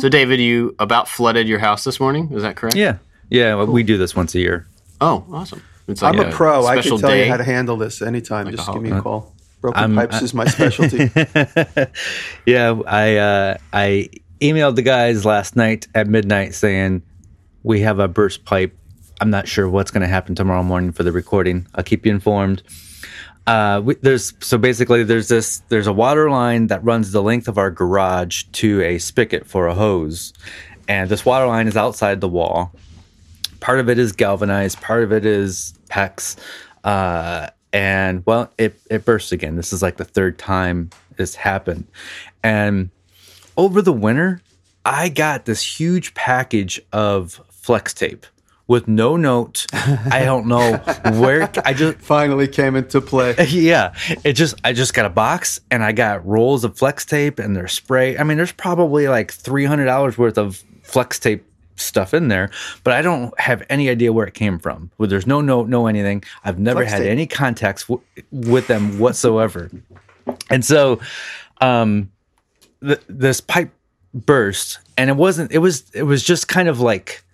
So, David, you about flooded your house this morning? Is that correct? Yeah. Yeah, cool. We do this once a year. Oh, awesome. It's like I'm a pro. I can tell you how to handle this anytime. Like just give me a call. Broken pipes is my specialty. Yeah, I emailed the guys last night at midnight saying, we have a burst pipe. I'm not sure what's going to happen tomorrow morning for the recording. I'll keep you informed. There's a water line that runs the length of our garage to a spigot for a hose. And this water line is outside the wall. Part of it is galvanized. Part of it is PEX. And, well, it bursts again. This is like the third time this happened. And over the winter, I got this huge package of Flex Tape with no note. I don't know where. I just finally came into play. Yeah. I just got a box, and I got rolls of Flex Tape and their spray. I mean, there's probably like $300 worth of Flex Tape stuff in there, but I don't have any idea where it came from. Well, there's no note, no anything. I've never had any contacts with them whatsoever. And so this pipe burst, and it was just kind of like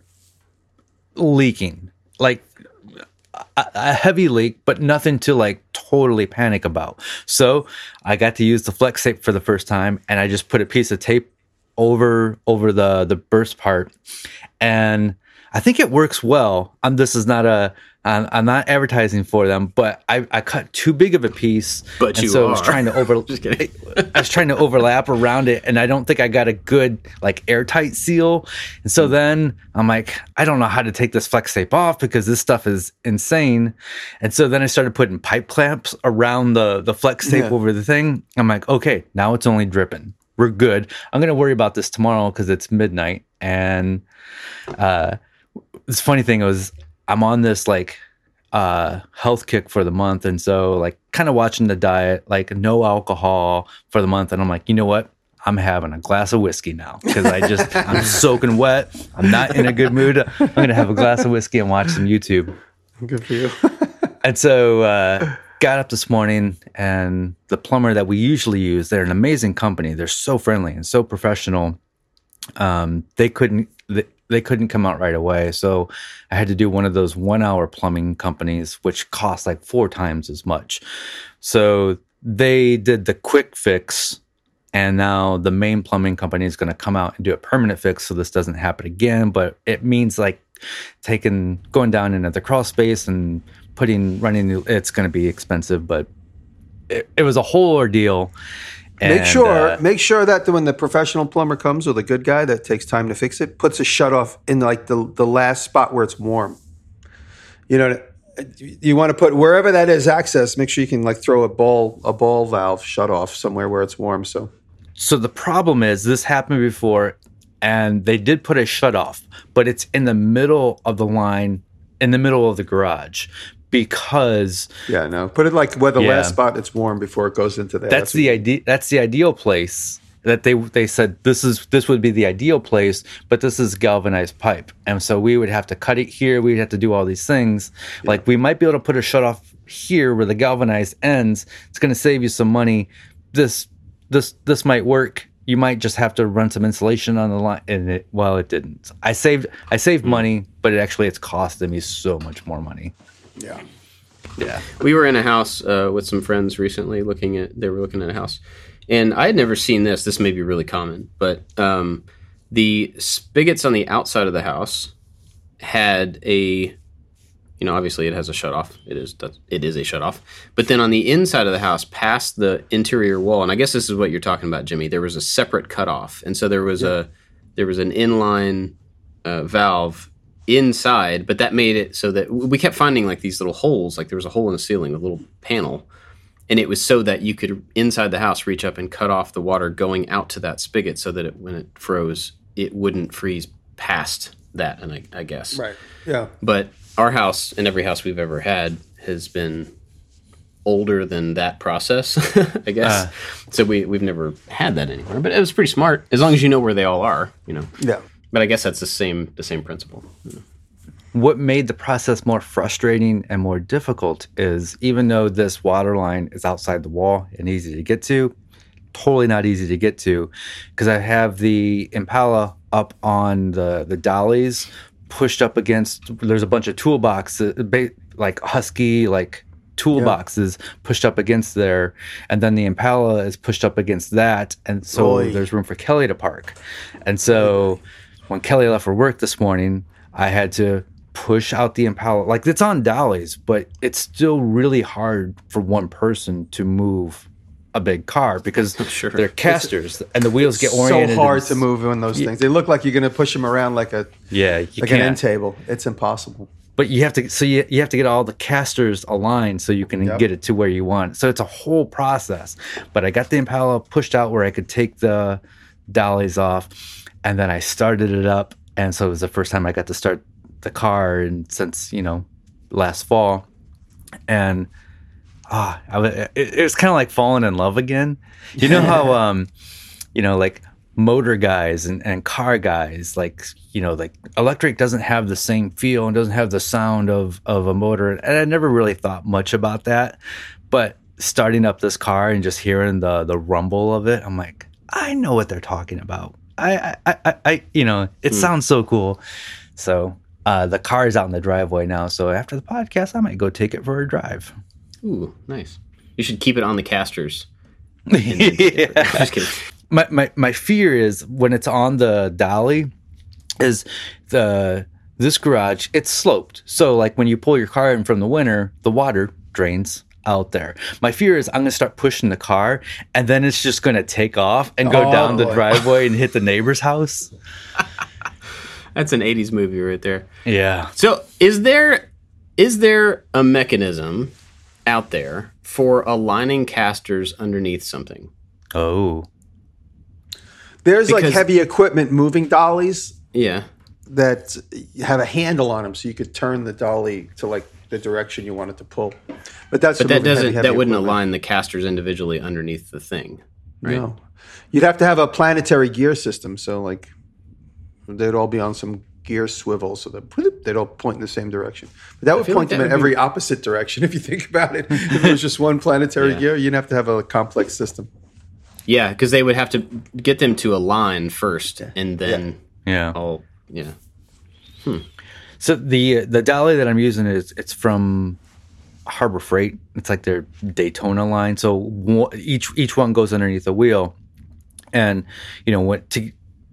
leaking, like a heavy leak, but nothing to like totally panic about. So I got to use the Flex Tape for the first time, and I just put a piece of tape over the burst part, and I think it works well. I'm not advertising for them, but I cut too big of a piece, but I was trying to overlap around it, and I don't think I got a good like airtight seal. And so then I'm like, I don't know how to take this Flex Tape off because this stuff is insane. And so then I started putting pipe clamps around the Flex Tape over the thing. I'm like, okay, now it's only dripping. We're good. I'm going to worry about this tomorrow because it's midnight. And this funny thing was, I'm on this like health kick for the month. And so like kind of watching the diet, like no alcohol for the month. And I'm like, you know what? I'm having a glass of whiskey now because I'm soaking wet. I'm not in a good mood. I'm going to have a glass of whiskey and watch some YouTube. Good for you. And so... got up this morning, and the plumber that we usually use, they're an amazing company. They're so friendly and so professional. They couldn't come out right away, so I had to do one of those 1-hour plumbing companies, which costs like 4 times as much. So they did the quick fix, and now the main plumbing company is going to come out and do a permanent fix, so this doesn't happen again. But it means like going down into the crawl space and it's going to be expensive, but it was a whole ordeal. And make sure that when the professional plumber comes, or the good guy that takes time to fix it, puts a shutoff in like the last spot where it's warm. You know, you want to put wherever that is access. Make sure you can like throw a ball valve shutoff somewhere where it's warm. So the problem is this happened before, and they did put a shutoff, but it's in the middle of the line, in the middle of the garage. Because put it like where the last spot it's warm before it goes into there. That's the idea. That's the ideal place that they said this would be the ideal place, but this is galvanized pipe, and so we would have to cut it here. We'd have to do all these things. Yeah. Like we might be able to put a shutoff here where the galvanized ends. It's going to save you some money. This might work. You might just have to run some insulation on the line, and it didn't. I saved money, but it's costing me so much more money. Yeah. We were in a house with some friends recently. They were looking at a house, and I had never seen this. This may be really common, but the spigots on the outside of the house had obviously it has a shutoff. It is a shutoff. But then on the inside of the house, past the interior wall, and I guess this is what you're talking about, Jimmy. There was a separate cutoff, and so there was an inline valve inside, but that made it so that we kept finding like these little holes. Like there was a hole in the ceiling, a little panel, and it was so that you could inside the house reach up and cut off the water going out to that spigot, so that when it froze, it wouldn't freeze past that. And I guess right, yeah. But our house and every house we've ever had has been older than that process, I guess. So we've never had that anywhere. But it was pretty smart, as long as you know where they all are. Yeah. But I guess that's the same principle. Yeah. What made the process more frustrating and more difficult is even though this water line is outside the wall and easy to get to, totally not easy to get to because I have the Impala up on the dollies, pushed up against, there's a bunch of toolboxes, like Husky, like toolboxes pushed up against there, and then the Impala is pushed up against that, and so there's room for Kelly to park. And so when Kelly left for work this morning, I had to push out the Impala. Like, it's on dollies, but it's still really hard for one person to move a big car because they're casters and the wheels get oriented. It's so hard to move on those things. They look like you're going to push them around like a an end table. It's impossible. But you have to, so you have to get all the casters aligned so you can get it to where you want. So it's a whole process. But I got the Impala pushed out where I could take the dollies off, and then I started it up. And so it was the first time I got to start the car and since last fall. And it was kind of like falling in love again. You know how like motor guys and car guys, like electric doesn't have the same feel and doesn't have the sound of a motor. And I never really thought much about that. But starting up this car and just hearing the rumble of it, I'm like, I know what they're talking about. It sounds so cool. So the car is out in the driveway now. So after the podcast, I might go take it for a drive. Ooh, nice. You should keep it on the casters. Just kidding. My fear is when it's on the dolly is this garage, it's sloped. So like when you pull your car in from the winter, the water drains out there. My fear is I'm going to start pushing the car and then it's just going to take off and go down the driveway and hit the neighbor's house. That's an 80s movie right there. Yeah. So is there a mechanism out there for aligning casters underneath something? Oh. There's like heavy equipment moving dollies. Yeah. That have a handle on them so you could turn the dolly to like the direction you want it to pull. But that wouldn't align the casters individually underneath the thing, right? No. You'd have to have a planetary gear system. So like they'd all be on some gear swivel so that they'd all point in the same direction. But that would point them in every opposite direction if you think about it. If it was just one planetary gear, you'd have to have a complex system. Yeah, because they would have to get them to align first, and then So the dolly that I'm using it's from Harbor Freight. It's like their Daytona line. So each one goes underneath a wheel, and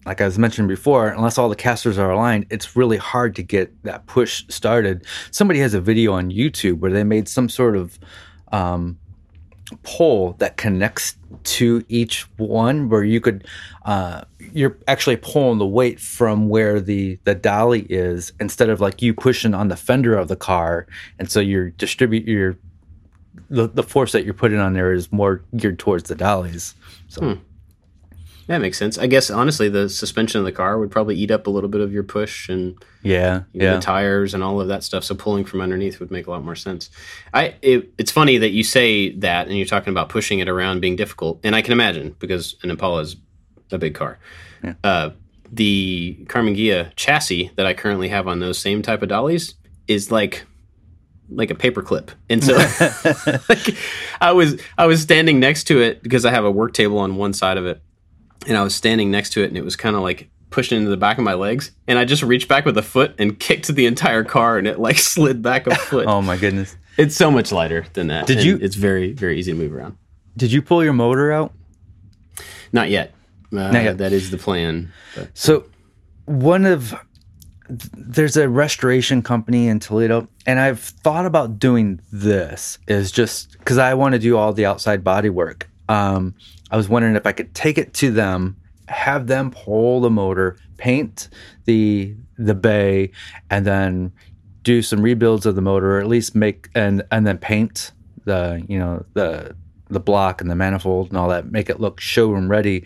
like I was mentioning before, unless all the casters are aligned, it's really hard to get that push started. Somebody has a video on YouTube where they made some sort of pole that connects to each one where you could you're actually pulling the weight from where the dolly is instead of like you pushing on the fender of the car, and so you're the force that you're putting on there is more geared towards the dollies. So that makes sense. I guess honestly the suspension of the car would probably eat up a little bit of your push and the tires and all of that stuff. So pulling from underneath would make a lot more sense. It's funny that you say that and you're talking about pushing it around being difficult. And I can imagine because an Impala is a big car. Yeah. The Karmann Ghia chassis that I currently have on those same type of dollies is like a paperclip. And so like, I was standing next to it because I have a work table on one side of it. And I was standing next to it, and it was kind of like pushed into the back of my legs. And I just reached back with a foot and kicked the entire car, and it like slid back a foot. Oh my goodness! It's so much lighter than that. It's very, very easy to move around. Did you pull your motor out? Not yet. Not yet. That is the plan. But. So, there's a restoration company in Toledo, and I've thought about doing this. Is just because I want to do all the outside body work. I was wondering if I could take it to them, have them pull the motor, paint the bay, and then do some rebuilds of the motor, or at least make and then paint the block and the manifold and all that, make it look showroom ready.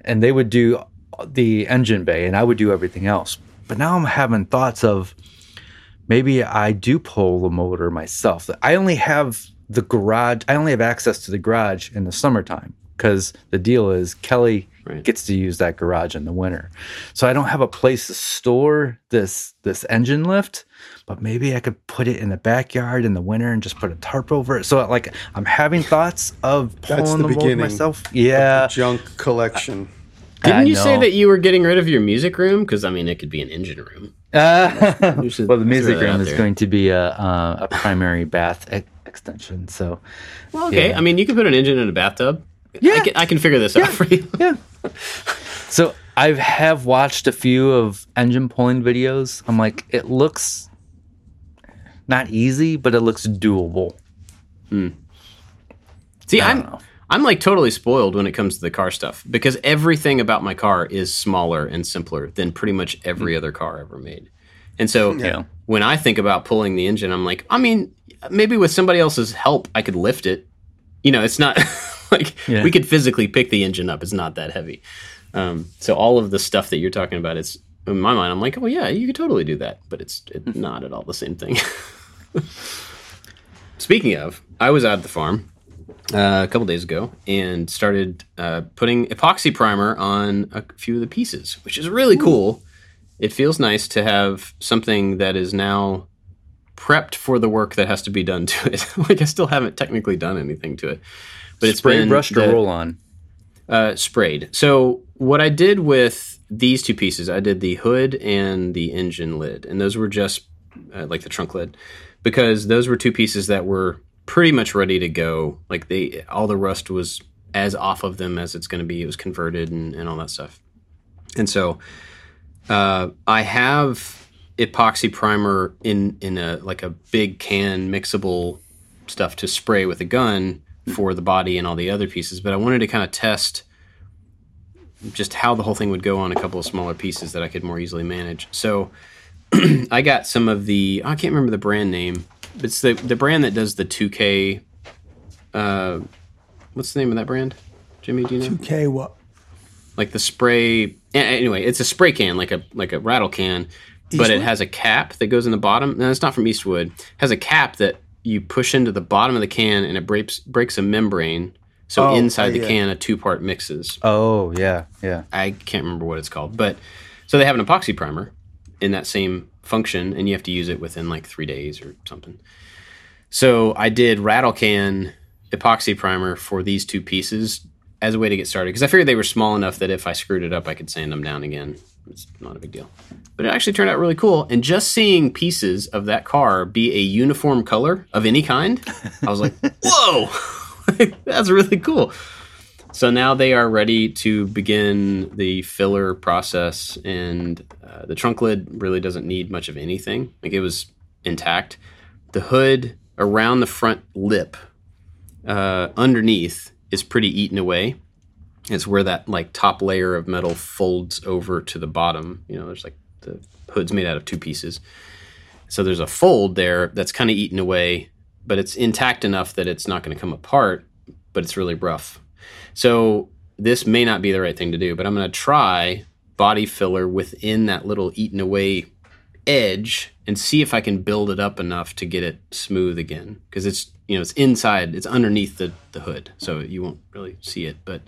And they would do the engine bay, and I would do everything else. But now I'm having thoughts of maybe I do pull the motor myself. I only have access to the garage in the summertime. Because the deal is Kelly right. gets to use that garage in the winter. So I don't have a place to store this engine lift, but maybe I could put it in the backyard in the winter and just put a tarp over it. So like I'm having thoughts of pulling the beginning myself. Yeah, of the junk collection. Didn't you say that you were getting rid of your music room? Because, I mean, it could be an engine room. Well, the music room is going to be a primary bath extension. So, well, okay. Yeah. I mean, you can put an engine in a bathtub. Yeah. I can figure this out for you. Yeah. So I have watched a few of engine pulling videos. I'm like, it looks not easy, but it looks doable. Hmm. See, I'm like totally spoiled when it comes to the car stuff because everything about my car is smaller and simpler than pretty much every other car ever made. And so when I think about pulling the engine, I'm like, I mean, maybe with somebody else's help, I could lift it. You know, it's not like we could physically pick the engine up. It's not that heavy. So all of the stuff that you're talking about, it's in my mind, I'm like, oh yeah, you could totally do that. But it's not at all the same thing. Speaking of, I was out at the farm a couple days ago and started putting epoxy primer on a few of the pieces, which is really cool. It feels nice to have something that is now prepped for the work that has to be done to it. Like I still haven't technically done anything to it, but it's been brushed or roll on sprayed. So what I did with these two pieces, I did the hood and the engine lid, and those were just like the trunk lid, because those were two pieces that were pretty much ready to go. Like all the rust was as off of them as it's going to be. It was converted and all that stuff. And so I have epoxy primer in a like a big can, mixable stuff to spray with a gun for the body and all the other pieces. But I wanted to kind of test just how the whole thing would go on a couple of smaller pieces that I could more easily manage. So I got some of the, I can't remember the brand name. It's the brand that does the 2K. What's the name of that brand, Jimmy? Do you know? 2K what? Like the spray. Anyway, it's a spray can, like a rattle can, Eastwood? But it has a cap that goes in the bottom. No, it's not from Eastwood. It has a cap that you push into the bottom of the can, and it breaks a membrane. So inside the can, a 2-part mixes. Oh yeah, yeah. I can't remember what it's called, but so they have an epoxy primer in that same function, and you have to use it within like 3 days or something. So I did rattle can epoxy primer for these two pieces as a way to get started, because I figured they were small enough that if I screwed it up, I could sand them down again. It's not a big deal. But it actually turned out really cool, and just seeing pieces of that car be a uniform color of any kind, I was like, whoa, that's really cool. So now they are ready to begin the filler process, and the trunk lid really doesn't need much of anything. Like it was intact. The hood around the front lip underneath is pretty eaten away. It's where that like top layer of metal folds over to the bottom. You know, there's like the hood's made out of two pieces. So there's a fold there that's kind of eaten away, but it's intact enough that it's not going to come apart, but it's really rough. So this may not be the right thing to do, but I'm going to try body filler within that little eaten away edge and see if I can build it up enough to get it smooth again. Because it's, you know, it's inside, it's underneath the hood, so you won't really see it. But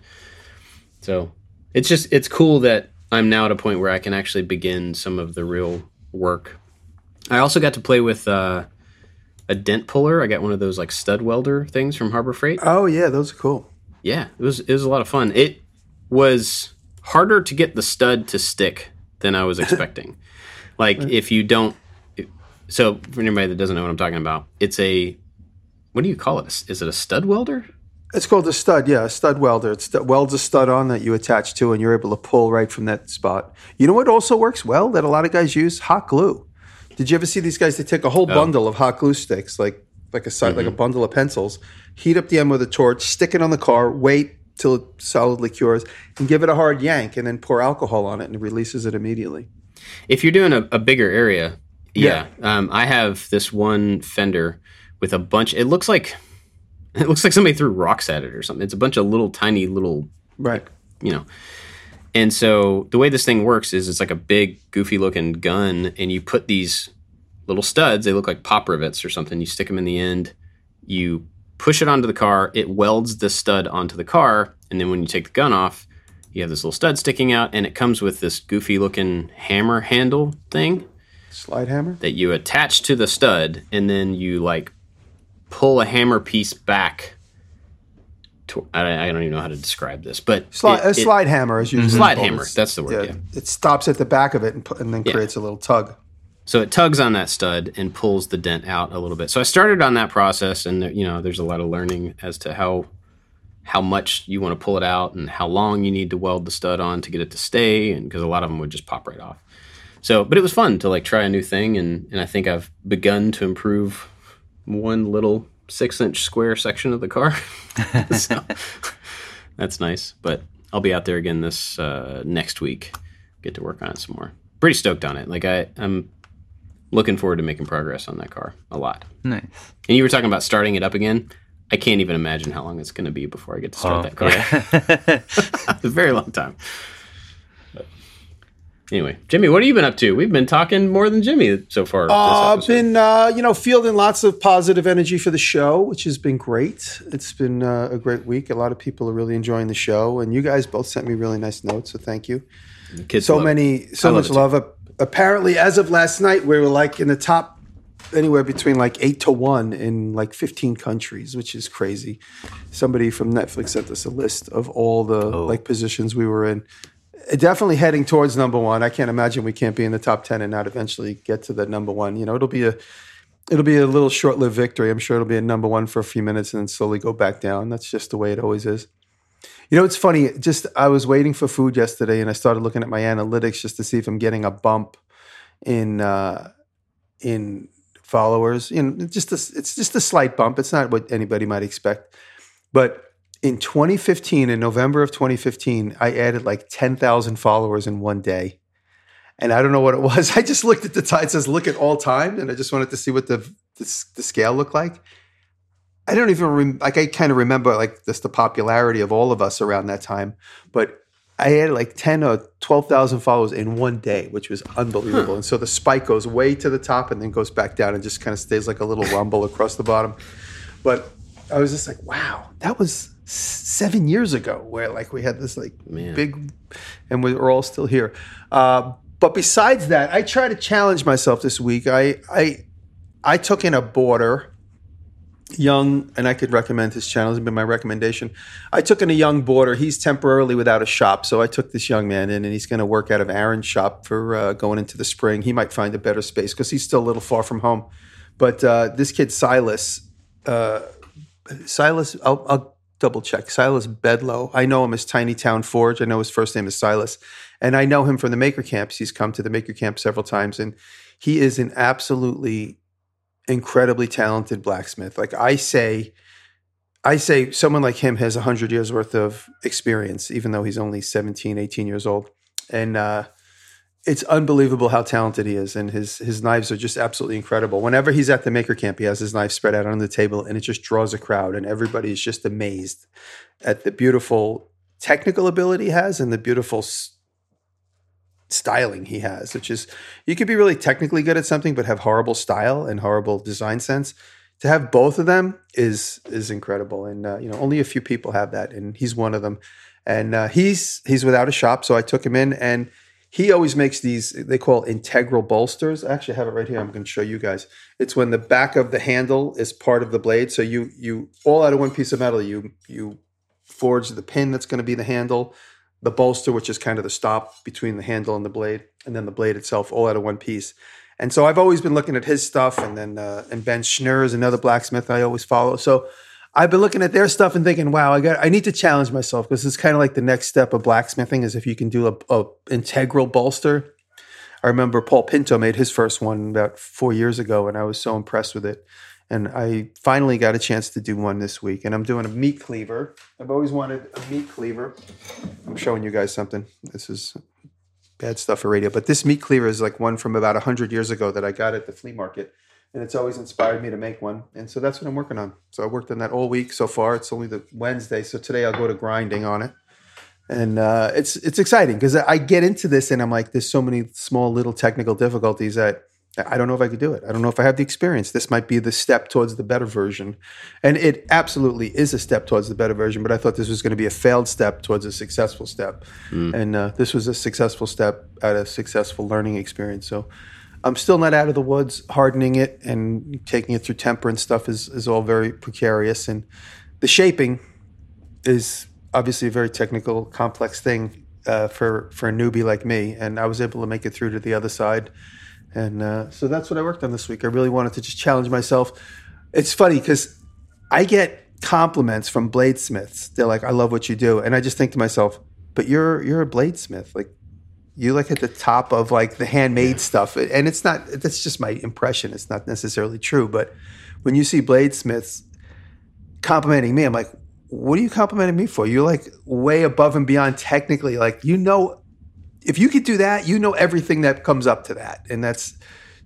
so it's just, it's cool that I'm now at a point where I can actually begin some of the real work. I also got to play with a dent puller. I got one of those like stud welder things from Harbor Freight. Oh yeah, those are cool. Yeah, it was a lot of fun. It was harder to get the stud to stick than I was expecting. Like if you don't, so for anybody that doesn't know what I'm talking about, it's a, what do you call it? Is it a stud welder? It's called a stud, yeah, a stud welder. It welds a stud on that you attach to, and you're able to pull right from that spot. You know what also works well that a lot of guys use? Hot glue. Did you ever see these guys that take a whole bundle of hot glue sticks, like a side, like a bundle of pencils, heat up the end with a torch, stick it on the car, wait till it solidly cures, and give it a hard yank, and then pour alcohol on it, and it releases it immediately. If you're doing a bigger area, yeah. I have this one fender with a bunch. It looks like somebody threw rocks at it or something. It's a bunch of tiny little, right? Like, you know. And so the way this thing works is it's like a big, goofy-looking gun, and you put these little studs, they look like pop rivets or something. You stick them in the end, you push it onto the car, it welds the stud onto the car, and then when you take the gun off, you have this little stud sticking out, and it comes with this goofy looking hammer handle thing. Slide hammer? That you attach to the stud, and then you like pull a hammer piece back. I don't even know how to describe this, but a slide hammer is usually slide hammer. That's the word. Yeah, yeah. It stops at the back of it and then creates a little tug. So it tugs on that stud and pulls the dent out a little bit. So I started on that process, and there's a lot of learning as to how much you want to pull it out and how long you need to weld the stud on to get it to stay, and because a lot of them would just pop right off. So, but it was fun to like try a new thing, and I think I've begun to improve one little 6-inch square section of the car. So, that's nice. But I'll be out there again this next week. Get to work on it some more. Pretty stoked on it. Like I'm looking forward to making progress on that car a lot. Nice. And you were talking about starting it up again. I can't even imagine how long it's going to be before I get to start that car. It's a very long time. But anyway, Jimmy, what have you been up to? We've been talking more than Jimmy so far. I've been, fielding lots of positive energy for the show, which has been great. It's been a great week. A lot of people are really enjoying the show, and you guys both sent me really nice notes, so thank you. So much love. Apparently, as of last night, we were like in the top anywhere between like 8 to 1 in like 15 countries, which is crazy. Somebody from Netflix sent us a list of all the positions we were in. Definitely heading towards number one. I can't imagine we can't be in the top 10 and not eventually get to the number one. It'll be a little short-lived victory. I'm sure it'll be a number one for a few minutes and then slowly go back down. That's just the way it always is. It's funny. Just I was waiting for food yesterday, and I started looking at my analytics just to see if I'm getting a bump in followers. It's just a slight bump. It's not what anybody might expect, but. In 2015, in November of 2015, I added like 10,000 followers in one day. And I don't know what it was. I just looked at the time. It says, look at all time. And I just wanted to see what the scale looked like. I don't even I kind of remember like just the popularity of all of us around that time. But I added like 10 or 12,000 followers in one day, which was unbelievable. And so the spike goes way to the top and then goes back down and just kind of stays like a little rumble across the bottom. But I was just like, wow, that was 7 years ago, where like we had this like big, and we're all still here. But besides that, I try to challenge myself this week. I took in a boarder, young, and I could recommend his channel. It's been my recommendation. I took in a young boarder. He's temporarily without a shop, so I took this young man in, and he's going to work out of Aaron's shop for going into the spring. He might find a better space because he's still a little far from home. But this kid Silas, I'll double check. Silas Bedlow. I know him as Tiny Town Forge. I know his first name is Silas. And I know him from the Maker Camps. He's come to the Maker Camp several times. And he is an absolutely incredibly talented blacksmith. Like I say someone like him has 100 years worth of experience, even though he's only 17, 18 years old. And it's unbelievable how talented he is. And his knives are just absolutely incredible. Whenever he's at the Maker Camp, he has his knives spread out on the table, and it just draws a crowd. And everybody is just amazed at the beautiful technical ability he has and the beautiful styling he has, which is, you could be really technically good at something, but have horrible style and horrible design sense. To have both of them is incredible. And, only a few people have that. And he's one of them. And he's without a shop. So I took him in, and he always makes these, they call integral bolsters. I actually have it right here. I'm going to show you guys. It's when the back of the handle is part of the blade. So you all out of one piece of metal, you forge the pin that's going to be the handle, the bolster, which is kind of the stop between the handle and the blade, and then the blade itself, all out of one piece. And so I've always been looking at his stuff, and then and Ben Schnur is another blacksmith I always follow. So I've been looking at their stuff and thinking, wow, I need to challenge myself, because it's kind of like the next step of blacksmithing is if you can do a integral bolster. I remember Paul Pinto made his first one about 4 years ago, and I was so impressed with it. And I finally got a chance to do one this week, and I'm doing a meat cleaver. I've always wanted a meat cleaver. I'm showing you guys something. This is bad stuff for radio, but this meat cleaver is like one from about 100 years ago that I got at the flea market. And it's always inspired me to make one. And so that's what I'm working on. So I worked on that all week so far. It's only the Wednesday. So today I'll go to grinding on it. And it's exciting, because I get into this and I'm like, there's so many small little technical difficulties that I don't know if I could do it. I don't know if I have the experience. This might be the step towards the better version. And it absolutely is a step towards the better version, but I thought this was going to be a failed step towards a successful step. And this was a successful step at a successful learning experience. So I'm still not out of the woods. Hardening it and taking it through temper and stuff is all very precarious. And the shaping is obviously a very technical, complex thing for a newbie like me. And I was able to make it through to the other side. And so that's what I worked on this week. I really wanted to just challenge myself. It's funny because I get compliments from bladesmiths. They're like, I love what you do. And I just think to myself, but you're a bladesmith. Like, you're like at the top of like the handmade stuff. And it's not, that's just my impression. It's not necessarily true. But when you see bladesmiths complimenting me, I'm like, what are you complimenting me for? You're like way above and beyond technically. Like, you know, if you could do that, you know everything that comes up to that. And that's,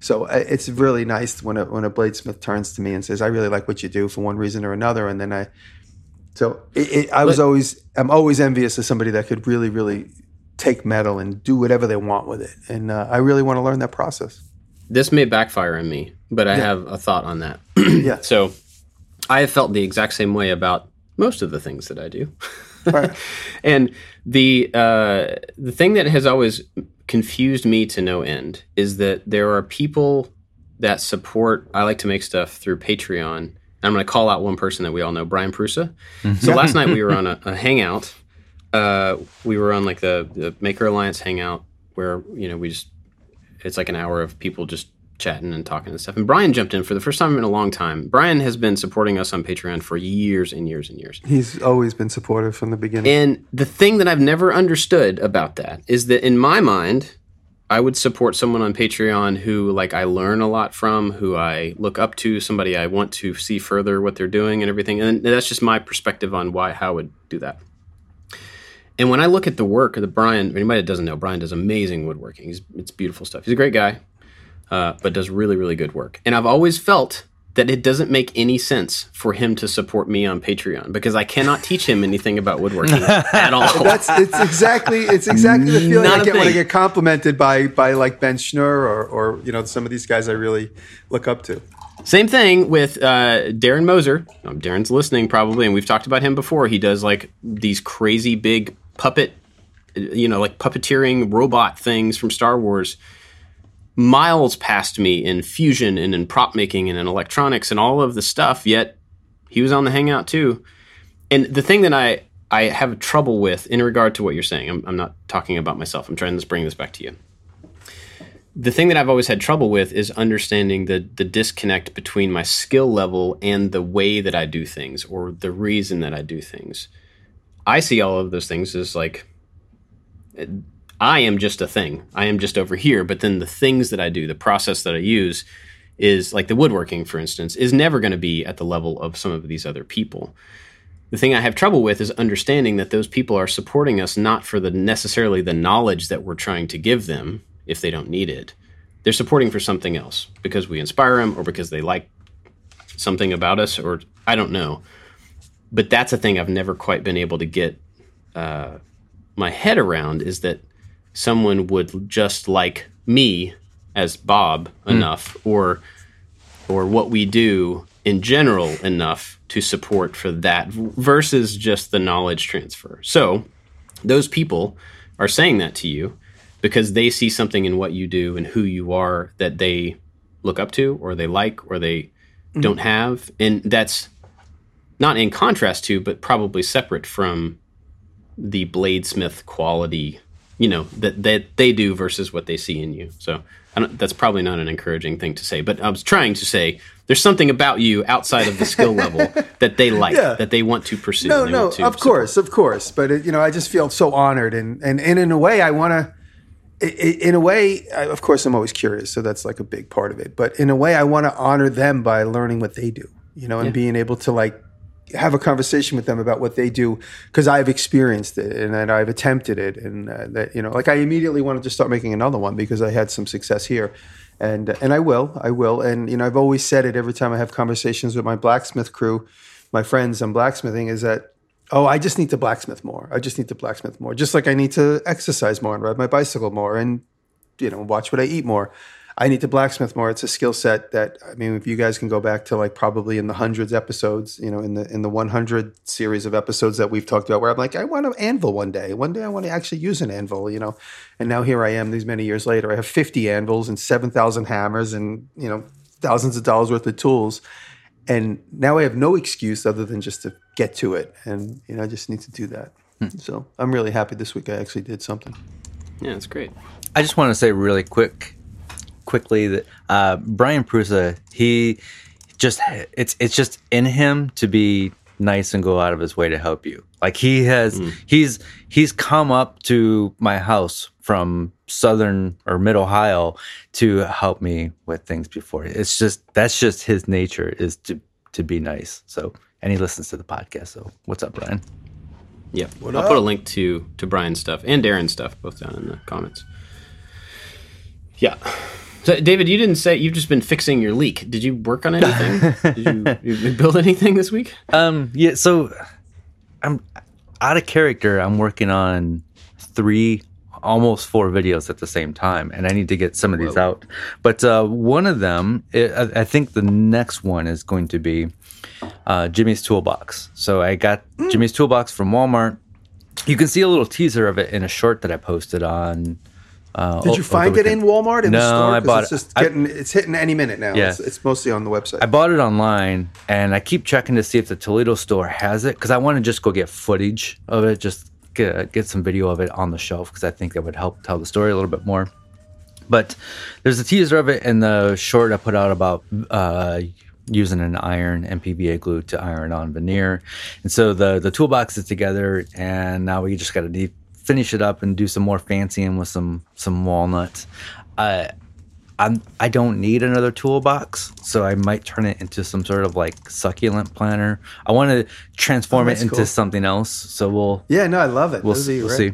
so it's really nice when a bladesmith turns to me and says, I really like what you do for one reason or another. And then I'm always envious of somebody that could really, really take metal and do whatever they want with it. And I really want to learn that process. This may backfire on me, but I have a thought on that. Yeah. So I have felt the exact same way about most of the things that I do. Right. And the thing that has always confused me to no end is that there are people that support. I like to make stuff through Patreon. I'm going to call out one person that we all know, Brian Prusa. So last night we were on a hangout. We were on like the Maker Alliance hangout where, you know, it's like an hour of people just chatting and talking and stuff. And Brian jumped in for the first time in a long time. Brian has been supporting us on Patreon for years and years and years. He's always been supportive from the beginning. And the thing that I've never understood about that is that in my mind, I would support someone on Patreon who, like, I learn a lot from, who I look up to, somebody I want to see further what they're doing and everything. And that's just my perspective on how I would do that. And when I look at the work of Brian, anybody that doesn't know, Brian does amazing woodworking. It's beautiful stuff. He's a great guy. But does really, really good work. And I've always felt that it doesn't make any sense for him to support me on Patreon because I cannot teach him anything about woodworking at all. It's exactly the feeling I get when I get complimented by like Ben Schnur or you know, some of these guys I really look up to. Same thing with Darren Moser. Darren's listening probably, and we've talked about him before. He does like these crazy big puppet, you know, like puppeteering robot things from Star Wars. Miles past me in fusion and in prop making and in electronics and all of the stuff, yet he was on the hangout too. And the thing that I have trouble with in regard to what you're saying, I'm not talking about myself, I'm trying to bring this back to you. The thing that I've always had trouble with is understanding the disconnect between my skill level and the way that I do things or the reason that I do things. I see all of those things as like... I am just a thing. I am just over here. But then the things that I do, the process that I use is like the woodworking, for instance, is never going to be at the level of some of these other people. The thing I have trouble with is understanding that those people are supporting us not for necessarily the knowledge that we're trying to give them if they don't need it. They're supporting for something else because we inspire them or because they like something about us or I don't know. But that's a thing I've never quite been able to get my head around is that someone would just like me as Bob enough or what we do in general enough to support for that versus just the knowledge transfer. So those people are saying that to you because they see something in what you do and who you are that they look up to or they like or they don't have. And that's not in contrast to, but probably separate from the bladesmith quality, you know, that they do versus what they see in you. So that's probably not an encouraging thing to say, but I was trying to say there's something about you outside of the skill level that they like, that they want to pursue. No, of course. But, you know, I just feel so honored. And in a way, of course, I'm always curious. So that's like a big part of it. But in a way, I want to honor them by learning what they do, you know, and being able to like, have a conversation with them about what they do because I've experienced it and that I've attempted it and that, you know, like I immediately wanted to start making another one because I had some success here and I will. And, you know, I've always said it every time I have conversations with my blacksmith crew, my friends on blacksmithing is that, I just need to blacksmith more. Just like I need to exercise more and ride my bicycle more and, you know, watch what I eat more. I need to blacksmith more. It's a skill set that, I mean, if you guys can go back to like probably in the hundreds episodes, you know, in the 100 series of episodes that we've talked about, where I'm like, I want an anvil one day. One day I want to actually use an anvil, you know. And now here I am, these many years later. I have 50 anvils and 7,000 hammers and, you know, thousands of dollars worth of tools. And now I have no excuse other than just to get to it. And, you know, I just need to do that. So I'm really happy this week I actually did something. Yeah, it's great. I just want to say really quickly that Brian Prusa, he just, it's just in him to be nice and go out of his way to help you. Like he has, he's come up to my house from Southern or Mid Ohio to help me with things before. It's just, that's just his nature, is to be nice. So, and he listens to the podcast. So what's up, Brian? Yeah, I'll put a link to Brian's stuff and Darren's stuff both down in the comments. Yeah. So, David, you didn't say, you've just been fixing your leak. Did you work on anything? Did you build anything this week? Yeah, so I'm out of character. I'm working on 3, almost 4 videos at the same time, and I need to get some of these out. But one of them, I think the next one is going to be Jimmy's Toolbox. So I got Jimmy's Toolbox from Walmart. You can see a little teaser of it in a short that I posted on. Did you find it in Walmart in the store? No, I bought it. It's just it's hitting any minute now. Yeah. It's mostly on the website. I bought it online, and I keep checking to see if the Toledo store has it, because I want to just go get footage of it, just get some video of it on the shelf, because I think that would help tell the story a little bit more. But there's a teaser of it in the short I put out about using an iron and PVA glue to iron on veneer. And so the toolbox is together, and now we just got to finish it up and do some more fancying with some walnuts. I don't need another toolbox, so I might turn it into some sort of like succulent planner. I want to transform it into something else. So we'll I love it. We'll see.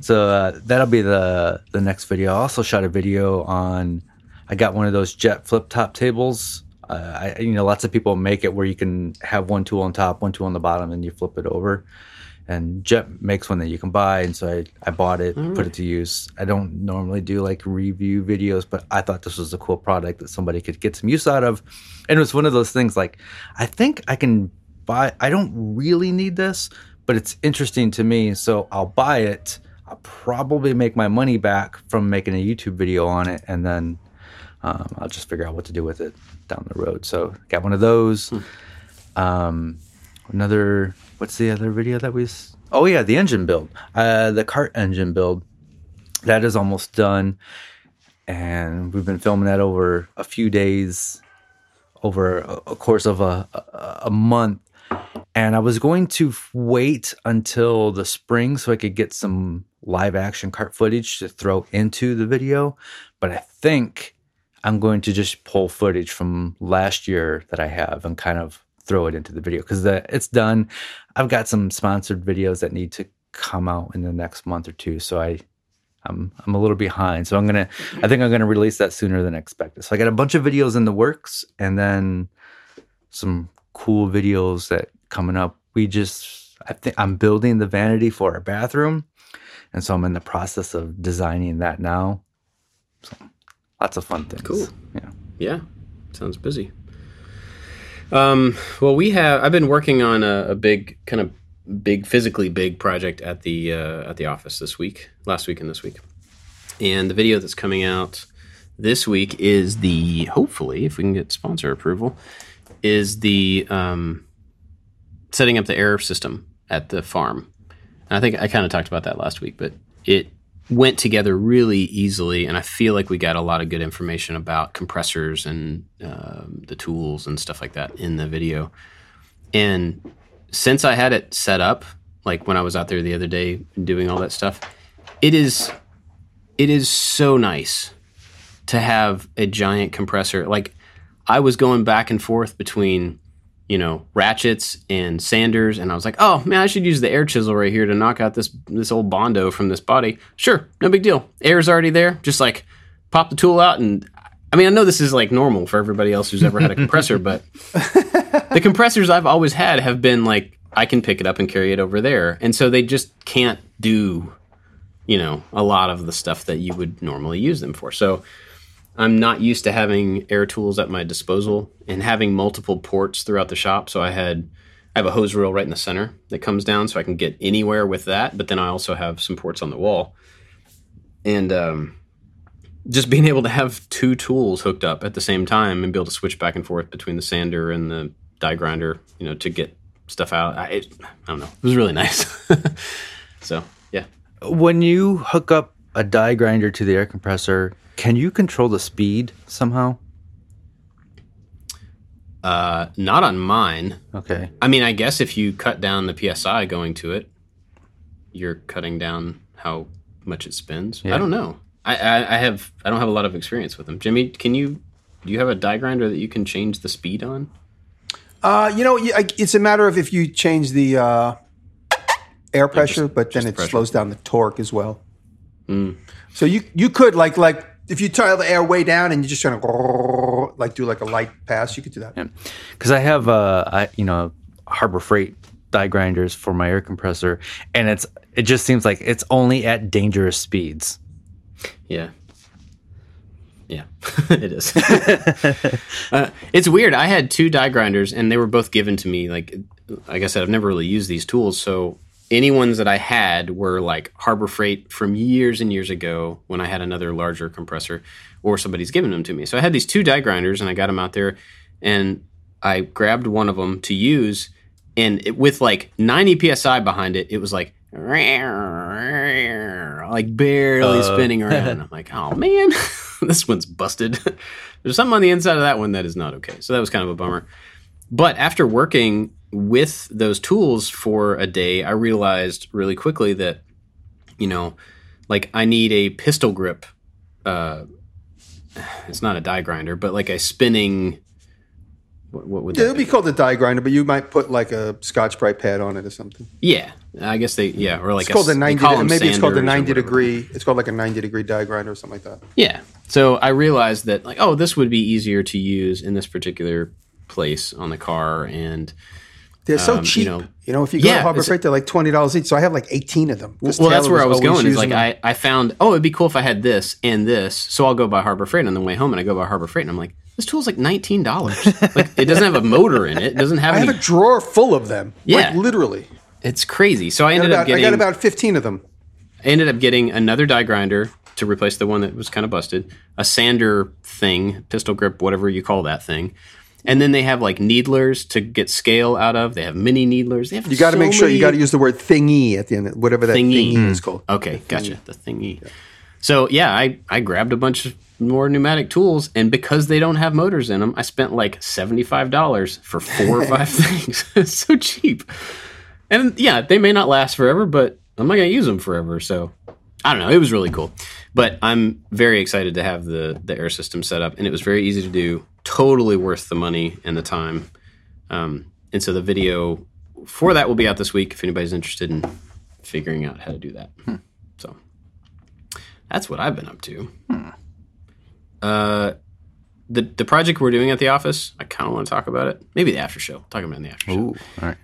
So that'll be the next video. I also shot a video on. I got one of those Jet flip top tables. Lots of people make it where you can have one tool on top, one tool on the bottom, and you flip it over. And Jet makes one that you can buy, and so I bought it, put it to use. I don't normally do like review videos, but I thought this was a cool product that somebody could get some use out of. And it was one of those things like, I think I can buy, I don't really need this, but it's interesting to me, so I'll buy it. I'll probably make my money back from making a YouTube video on it, and then I'll just figure out what to do with it down the road. So got one of those. Another, what's the other video that we... Oh, yeah, the engine build. The cart engine build. That is almost done. And we've been filming that over a few days, over a course of a month. And I was going to wait until the spring so I could get some live action cart footage to throw into the video. But I think I'm going to just pull footage from last year that I have and kind of throw it into the video, because it's done. I've got some sponsored videos that need to come out in the next month or two, so I'm a little behind. So I think I'm gonna release that sooner than expected. So I got a bunch of videos in the works, and then some cool videos that coming up. I think I'm building the vanity for our bathroom, and so I'm in the process of designing that now. So lots of fun things. Cool. Yeah. Sounds busy. I've been working on a big, kind of big, physically big project at the office this week, last week and this week. And the video that's coming out this week is hopefully, if we can get sponsor approval, is the setting up the air system at the farm. And I think I kind of talked about that last week, but it went together really easily, and I feel like we got a lot of good information about compressors and the tools and stuff like that in the video. And since I had it set up, like when I was out there the other day doing all that stuff, it is so nice to have a giant compressor. Like I was going back and forth between, you know, ratchets and sanders, and I was like, oh man, I should use the air chisel right here to knock out this old Bondo from this body. Sure, no big deal. Air's already there. Just like pop the tool out, and I mean, I know this is like normal for everybody else who's ever had a compressor, but the compressors I've always had have been like, I can pick it up and carry it over there. And so they just can't do, you know, a lot of the stuff that you would normally use them for. So I'm not used to having air tools at my disposal and having multiple ports throughout the shop. So I have a hose reel right in the center that comes down so I can get anywhere with that. But then I also have some ports on the wall. And just being able to have two tools hooked up at the same time and be able to switch back and forth between the sander and the die grinder, you know, to get stuff out. I don't know. It was really nice. So, yeah. When you hook up a die grinder to the air compressor, can you control the speed somehow? Not on mine. Okay. I mean, I guess if you cut down the PSI going to it, you're cutting down how much it spins. Yeah. I don't know. I don't have a lot of experience with them. Jimmy, do you have a die grinder that you can change the speed on? You know, it's a matter of if you change the air pressure, but then it slows down the torque as well. Mm. So you could like if you turn the air way down and you're just trying to like do like a light pass, you could do that. Yeah. Because I have Harbor Freight die grinders for my air compressor, and it just seems like it's only at dangerous speeds. Yeah, it is. It's weird. I had two die grinders, and they were both given to me. Like I said, I've never really used these tools, so any ones that I had were like Harbor Freight from years and years ago when I had another larger compressor, or somebody's given them to me. So I had these two die grinders, and I got them out there, and I grabbed one of them to use, and with like 90 PSI behind it, it was like, like barely spinning around. I'm like, oh man, this one's busted. There's something on the inside of that one that is not okay. So that was kind of a bummer. But after working with those tools for a day, I realized really quickly that, you know, like I need a pistol grip. It's not a die grinder, but like a spinning. What would that be called? A die grinder, but you might put like a Scotch-Brite pad on it or something. Yeah, I guess or like it's called a 90. Maybe it's called a 90 degree. It's called like a 90 degree die grinder or something like that. Yeah. So I realized that like, oh, this would be easier to use in this particular place on the car, and they're so cheap. You know, if you go to Harbor Freight, they're like $20 each. So I have like 18 of them. Well, that's where I was going. Is like I found, oh, it'd be cool if I had this and this. So I'll go by Harbor Freight on the way home, and I go by Harbor Freight, and I'm like, this tool's like $19. Like it doesn't have a motor in it. It doesn't have. I have a drawer full of them. Yeah, like, literally. It's crazy. So I got about 15 of them. I ended up getting another die grinder to replace the one that was kind of busted. A sander thing, pistol grip, whatever you call that thing. And then they have like needlers to get scale out of. They have mini needlers. They have. You got to make sure you got to use the word thingy at the end, whatever that thingy is called. Okay, gotcha. The thingy. Yeah. So yeah, I grabbed a bunch of more pneumatic tools, and because they don't have motors in them, I spent like $75 for 4 or 5 things. It's so cheap. And yeah, they may not last forever, but I'm not going to use them forever. So I don't know. It was really cool. But I'm very excited to have the air system set up, and it was very easy to do. Totally worth the money and the time. And so the video for that will be out this week if anybody's interested in figuring out how to do that. Hmm. So that's what I've been up to. Hmm. The project we're doing at the office, I kind of want to talk about it. Maybe the after show. Talking about it in the after show. Ooh, all right.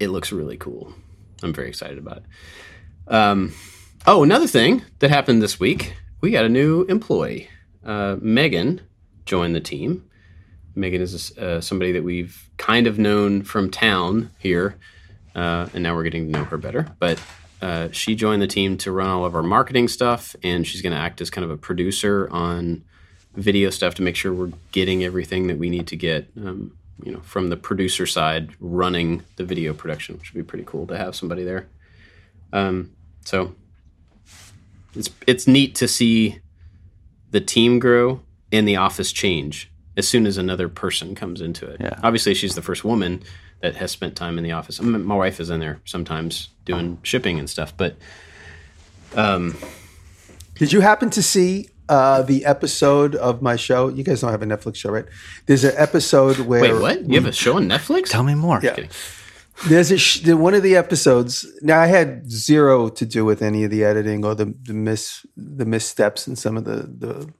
It looks really cool. I'm very excited about it. Oh, another thing that happened this week. We got a new employee. Megan joined the team. Megan is somebody that we've kind of known from town here. And now we're getting to know her better. But she joined the team to run all of our marketing stuff, and she's going to act as kind of a producer on video stuff to make sure we're getting everything that we need to get, you know, from the producer side running the video production, which would be pretty cool to have somebody there. So it's neat to see the team grow and the office change as soon as another person comes into it. Yeah. Obviously, she's the first woman that has spent time in the office. My wife is in there sometimes doing shipping and stuff, but... Did you happen to see... the episode of my show. You guys don't have a Netflix show, right? There's an episode where... Wait, what? You have a show on Netflix? Tell me more. Yeah. There's one of the episodes... Now, I had zero to do with any of the editing or the missteps and some of the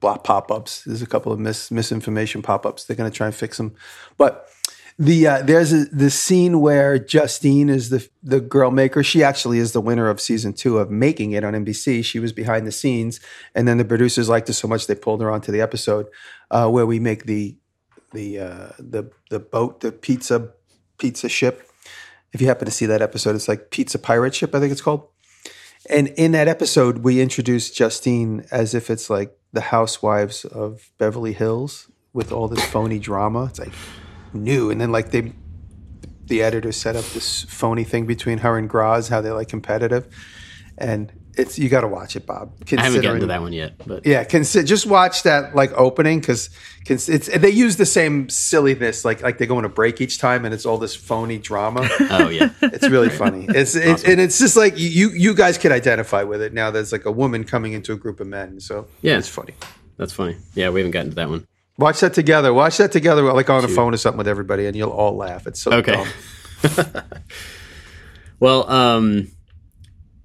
pop-ups. There's a couple of misinformation pop-ups. They're going to try and fix them. But There's the scene where Justine is the girl maker. She actually is the winner of season 2 of Making It on NBC. She was behind the scenes, and then the producers liked her so much they pulled her onto the episode where we make the boat, the pizza ship. If you happen to see that episode, it's like Pizza Pirate Ship, I think it's called. And in that episode, we introduce Justine as if it's like the housewives of Beverly Hills with all this phony drama. It's like new. And then like the editor set up this phony thing between her and Graz, how they're like competitive. And it's, you got to watch it, Bob. I haven't gotten to that one yet. But yeah, just watch that like opening because they use the same silliness. Like they go on a break each time, and it's all this phony drama. Oh yeah, it's really funny. It's awesome. And it's just like you guys could identify with it now. There's like a woman coming into a group of men, so yeah, it's funny. That's funny. Yeah, we haven't gotten to that one. Watch that together. Like on a phone or something with everybody, and you'll all laugh. It's so dumb.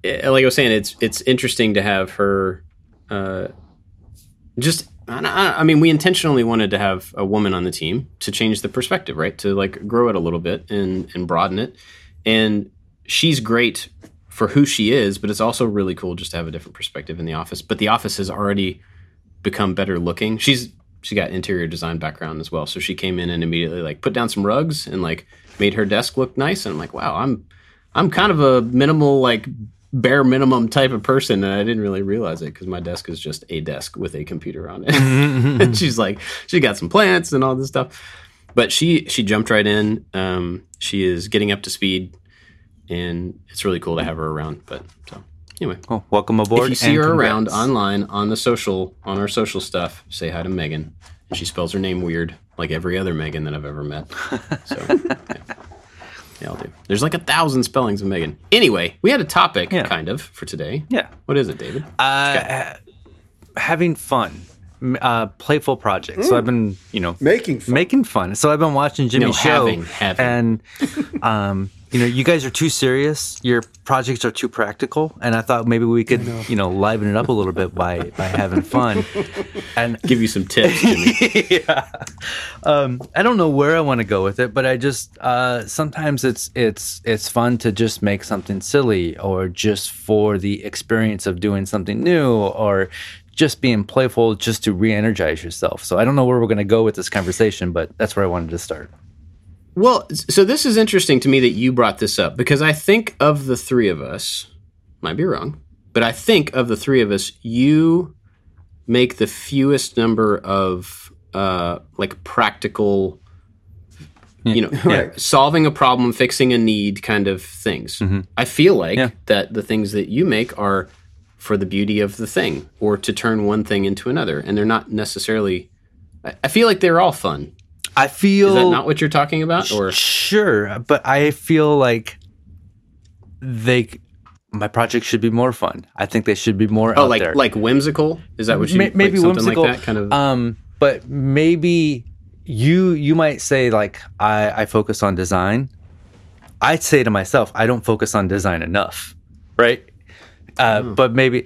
Well, like I was saying, it's interesting to have her. I mean, we intentionally wanted to have a woman on the team to change the perspective, right? To like grow it a little bit and broaden it. And she's great for who she is, but it's also really cool just to have a different perspective in the office. But the office has already become better looking. She got interior design background as well, so she came in and immediately like put down some rugs and like made her desk look nice. And I'm like, wow, I'm kind of a minimal like. Bare minimum type of person, and I didn't really realize it because my desk is just a desk with a computer on it. And she's like, she got some plants and all this stuff, but she jumped right in. She is getting up to speed, and it's really cool to have her around. But so anyway, welcome aboard. If you see her around online on the social, on our social stuff, say hi to Megan. And she spells her name weird, like every other Megan that I've ever met. So. Yeah. Yeah, I'll do. There's like 1,000 spellings of Megan. Anyway, we had a topic, kind of, for today. Yeah. What is it, David? Having fun. Playful projects. So I've been, making fun. So I've been watching Jimmy's show. And, you guys are too serious. Your projects are too practical. And I thought maybe we could, liven it up a little bit by having fun. And give you some tips, Jimmy. Yeah. I don't know where I want to go with it, but I just, sometimes it's fun to just make something silly or just for the experience of doing something new or just being playful, just to re-energize yourself. So I don't know where we're going to go with this conversation, but that's where I wanted to start. Well, so this is interesting to me that you brought this up because I think of the three of us, might be wrong, but I think of the three of us, you make the fewest number of practical, solving a problem, fixing a need kind of things. Mm-hmm. I feel like that the things that you make are for the beauty of the thing or to turn one thing into another. And they're not necessarily, I feel like they're all fun. Is that not what you're talking about? Or sure, but I feel like my project should be more fun. I think they should be more out there. Like whimsical? Is that what you mean? Maybe like whimsical, like that kind of. But maybe you might say like I focus on design. I'd say to myself, I don't focus on design enough, right? But maybe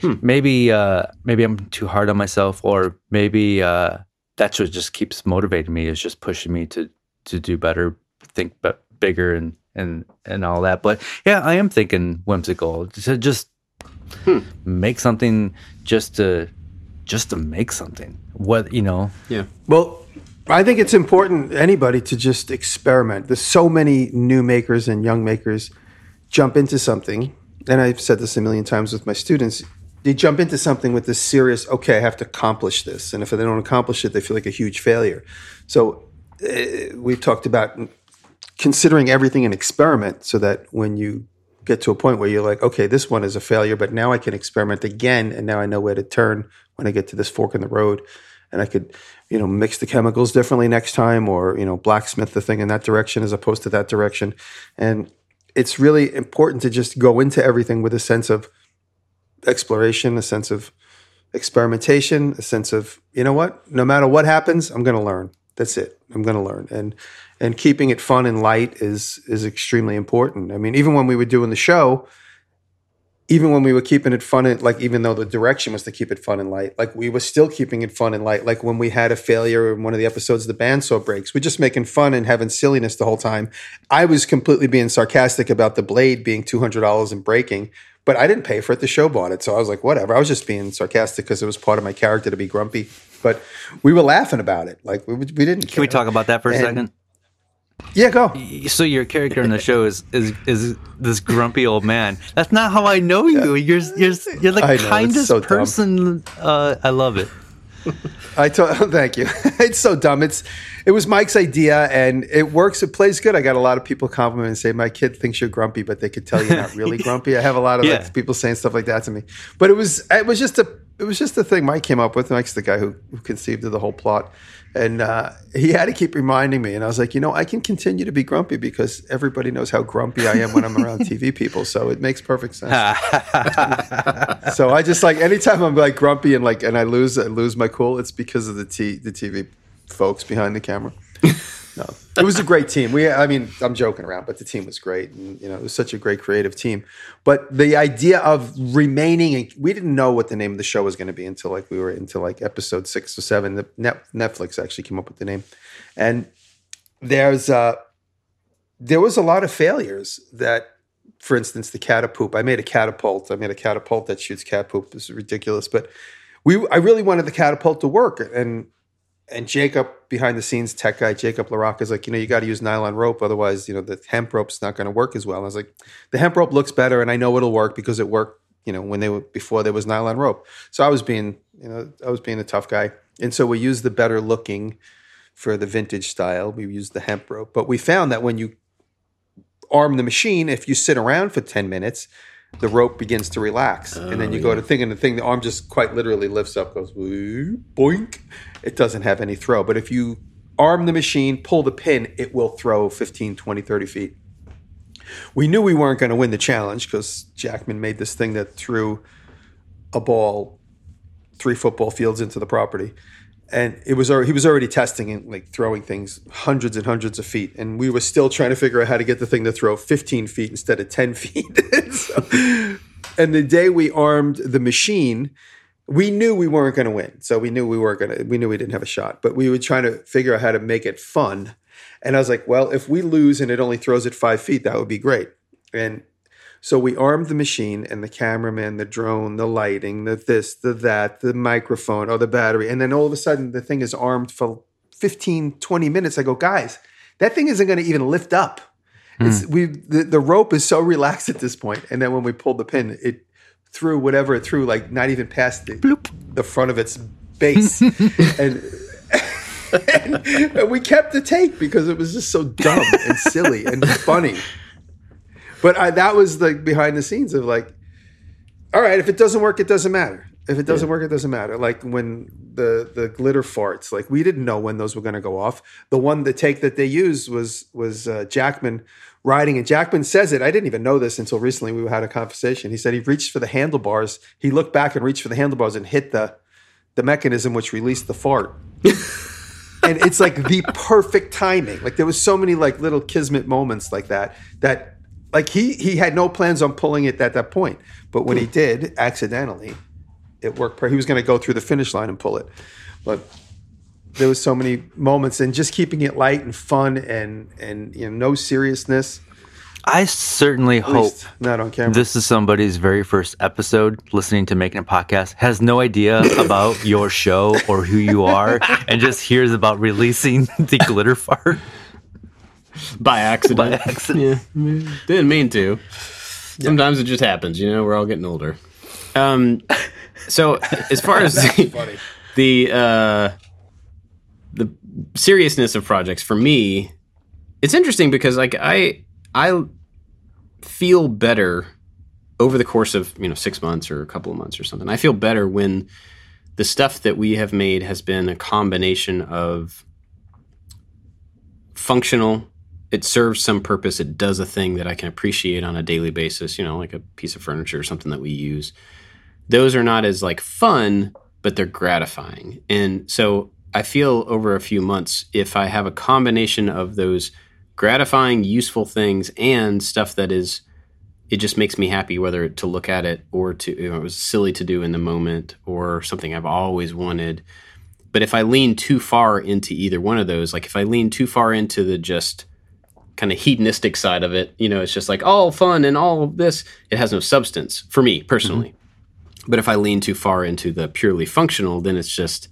I'm too hard on myself, or maybe. That's what just keeps motivating me, is just pushing me to do better, think bigger, and all that. But yeah, I am thinking whimsical, to just make something, just to make something. What? Yeah. Well, I think it's important, anybody, to just experiment. There's so many new makers and young makers jump into something, and I've said this a million times with my students. They jump into something with this serious, I have to accomplish this. And if they don't accomplish it, they feel like a huge failure. So we've talked about considering everything an experiment so that when you get to a point where you're like, this one is a failure, but now I can experiment again. And now I know where to turn when I get to this fork in the road. And I could, mix the chemicals differently next time or, blacksmith the thing in that direction as opposed to that direction. And it's really important to just go into everything with a sense of exploration, a sense of experimentation, a sense of, no matter what happens, I'm going to learn. That's it. I'm going to learn. And keeping it fun and light is extremely important. I mean, even when we were doing the show, even when we were keeping it fun and like, even though the direction was to keep it fun and light, like we were still keeping it fun and light. Like when we had a failure in one of the episodes, the bandsaw breaks, we're just making fun and having silliness the whole time. I was completely being sarcastic about the blade being $200 and breaking, but I didn't pay for it. The show bought it. So I was like, whatever. I was just being sarcastic because it was part of my character to be grumpy, but we were laughing about it. Like we didn't care. Can we talk about that for a second? Yeah, go. So your character in the show is this grumpy old man. That's not how I know you. Yeah. You're the kindest person. I love it. Thank you. It's so dumb. It was Mike's idea, and it works. It plays good. I got a lot of people compliment and say my kid thinks you're grumpy, but they could tell you're not really grumpy. I have a lot of like, people saying stuff like that to me. But it was just a thing Mike came up with. Mike's the guy who conceived of the whole plot. And he had to keep reminding me. And I was like, I can continue to be grumpy because everybody knows how grumpy I am when I'm around TV people. So it makes perfect sense. So I just like, anytime I'm like grumpy and like, and I lose my cool, it's because of the TV folks behind the camera. No, it was a great team. I'm joking around, but the team was great. And, it was such a great creative team. But the idea of remaining, we didn't know what the name of the show was going to be until like we were into like episode 6 or 7. The Netflix actually came up with the name. And there was a lot of failures that, for instance, the catapoop. I made a catapult. I made a catapult that shoots cat poop. This is ridiculous. But I really wanted the catapult to work. And Jacob, behind the scenes tech guy, Jacob LaRocca, is like, you got to use nylon rope. Otherwise, the hemp rope's not going to work as well. And I was like, the hemp rope looks better and I know it'll work because it worked, when before there was nylon rope. So I was being, a tough guy. And so we used the better looking for the vintage style. We used the hemp rope. But we found that when you arm the machine, if you sit around for 10 minutes, the rope begins to relax. And then you go to thing and the arm just quite literally lifts up, goes boink. It doesn't have any throw. But if you arm the machine, pull the pin, it will throw 15, 20, 30 feet. We knew we weren't going to win the challenge because Jackman made this thing that threw a ball 3 football fields into the property. And he was already testing and like throwing things hundreds and hundreds of feet. And we were still trying to figure out how to get the thing to throw 15 feet instead of 10 feet. And the day we armed the machine, we knew we weren't going to win. So we knew we didn't have a shot. But we were trying to figure out how to make it fun. And I was like, well, if we lose and it only throws it 5 feet, that would be great. And so we armed the machine and the cameraman, the drone, the lighting, the this, the that, the microphone, or the battery. And then all of a sudden, the thing is armed for 15, 20 minutes. I go, guys, that thing isn't going to even lift up. The rope is so relaxed at this point. And then when we pulled the pin, it threw whatever it threw, like not even past the front of its base. and we kept the tape because it was just so dumb and silly and funny. But that was the behind the scenes of like, all right, if it doesn't work, it doesn't matter. If it doesn't work, it doesn't matter. Like when the glitter farts, like we didn't know when those were going to go off. The take that they used was Jackman riding, and Jackman says it. I didn't even know this until recently. We had a conversation. He said he reached for the handlebars. He looked back and reached for the handlebars and hit the mechanism which released the fart. And it's like the perfect timing. Like there was so many like little kismet moments like that. Like he had no plans on pulling it at that point, but when he did, accidentally, it worked. He was going to go through the finish line and pull it, but there was so many moments and just keeping it light and fun and no seriousness. I certainly hope not on camera. This is somebody's very first episode listening to Making a Podcast, has no idea about your show or who you are, and just hears about releasing the glitter fart. By accident. Yeah. Didn't mean to. Sometimes it just happens, we're all getting older. So as far as the seriousness of projects, for me, it's interesting because like I feel better over the course of, 6 months or a couple of months or something. I feel better when the stuff that we have made has been a combination of functional, it serves some purpose, it does a thing that I can appreciate on a daily basis, like a piece of furniture or something that we use. Those are not as like fun, but they're gratifying. And so I feel over a few months, if I have a combination of those gratifying, useful things and stuff that is it just makes me happy, whether to look at it or to, you know, it was silly to do in the moment or something I've always wanted. But if I lean too far into either one of those, like if I lean too far into the just kind of hedonistic side of it, you know, it's just like all fun and all of this, it has no substance for me personally. Mm-hmm. But if I lean too far into the purely functional, then it's just,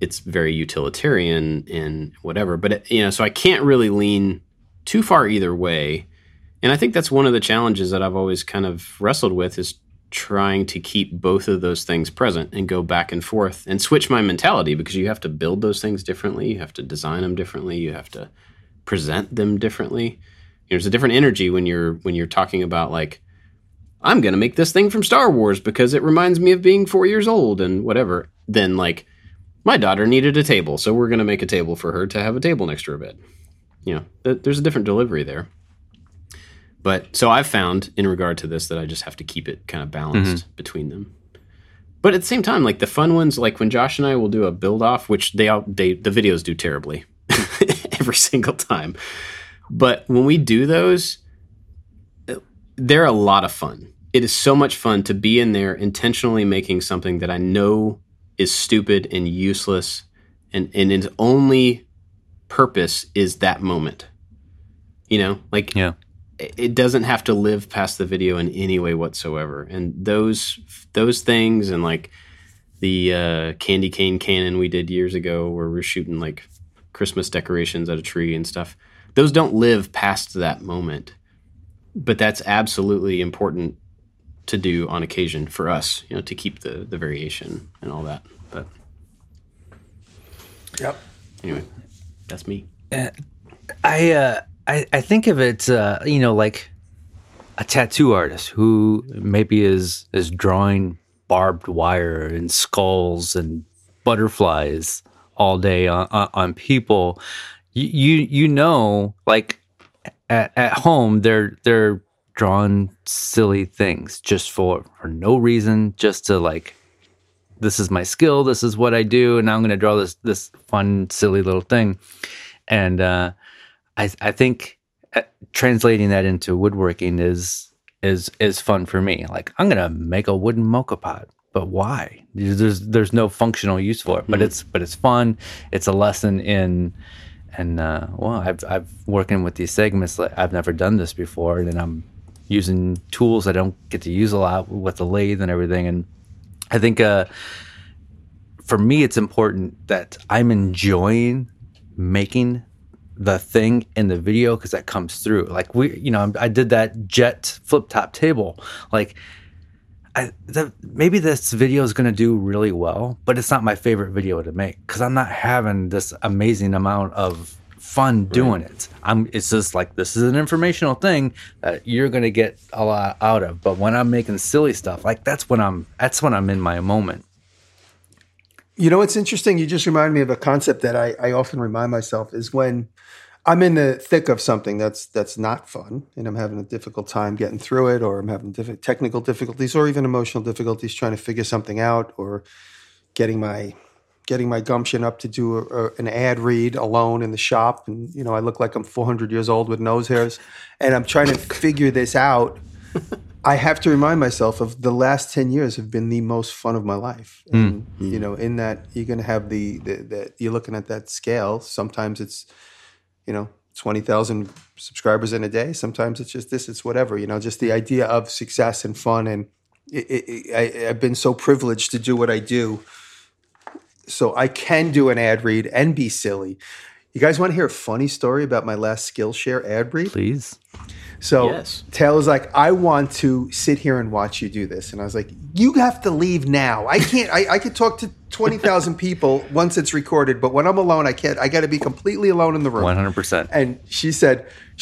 it's very utilitarian and whatever. But, it, you know, so I can't really lean too far either way. And I think that's one of the challenges that I've always kind of wrestled with, is trying to keep both of those things present and go back and forth and switch my mentality, because you have to build those things differently. You have to design them differently. You have to present them differently. There's a different energy when you're talking about, like, I'm going to make this thing from Star Wars because it reminds me of being 4 years old and whatever, then like, my daughter needed a table, so we're going to make a table for her to have a table next to her bed. You know, there's a different delivery there. But so I've found in regard to this that I just have to keep it kind of balanced between them. But at the same time, like the fun ones, like when Josh and I will do a build off, which the videos do terribly every single time. But when we do those, they're a lot of fun. It is so much fun to be in there intentionally making something that I know is stupid and useless, and its only purpose is that moment. You know, like, yeah. It doesn't have to live past the video in any way whatsoever. And those things, and like the candy cane cannon we did years ago where we were shooting like Christmas decorations at a tree and stuff, those don't live past that moment. But that's absolutely important to do on occasion for us, you know, to keep the variation and all that. But yep. Anyway, that's me. I think of it, you know, like a tattoo artist who maybe is drawing barbed wire and skulls and butterflies all day on people. You know, like at home, they're drawing silly things just for no reason, just to like, this is my skill, this is what I do, and I'm going to draw this fun, silly little thing. And I think translating that into woodworking is fun for me. Like, I'm gonna make a wooden mocha pot, but why? There's no functional use for it, but it's fun. It's a lesson I've working with these segments. Like, I've never done this before, and I'm using tools I don't get to use a lot with the lathe and everything. And I think for me, it's important that I'm enjoying making the thing in the video, because that comes through. Like, we, you know, I did that Jet flip top table. Like, maybe this video is going to do really well, but it's not my favorite video to make because I'm not having this amazing amount of fun doing it. It's just like, this is an informational thing that you're going to get a lot out of. But when I'm making silly stuff, like that's when I'm in my moment. You know, it's interesting. You just remind me of a concept that I often remind myself is when I'm in the thick of something that's not fun, and I'm having a difficult time getting through it, or I'm having technical difficulties, or even emotional difficulties trying to figure something out, or getting my gumption up to do an ad read alone in the shop. And, you know, I look like I'm 400 years old with nose hairs, and I'm trying to figure this out. I have to remind myself of the last 10 years have been the most fun of my life. And, you know, in that you're going to have the you're looking at that scale. Sometimes it's, you know, 20,000 subscribers in a day. Sometimes it's just this, it's whatever, you know, just the idea of success and fun. And I've been so privileged to do what I do. So I can do an ad read and be silly. You guys want to hear a funny story about my last Skillshare ad read? Please. So yes. Taylor's like, I want to sit here and watch you do this. And I was like, you have to leave now. I can't, I could talk to 20,000 people once it's recorded, but when I'm alone, I can't. I got to be completely alone in the room. 100%. And she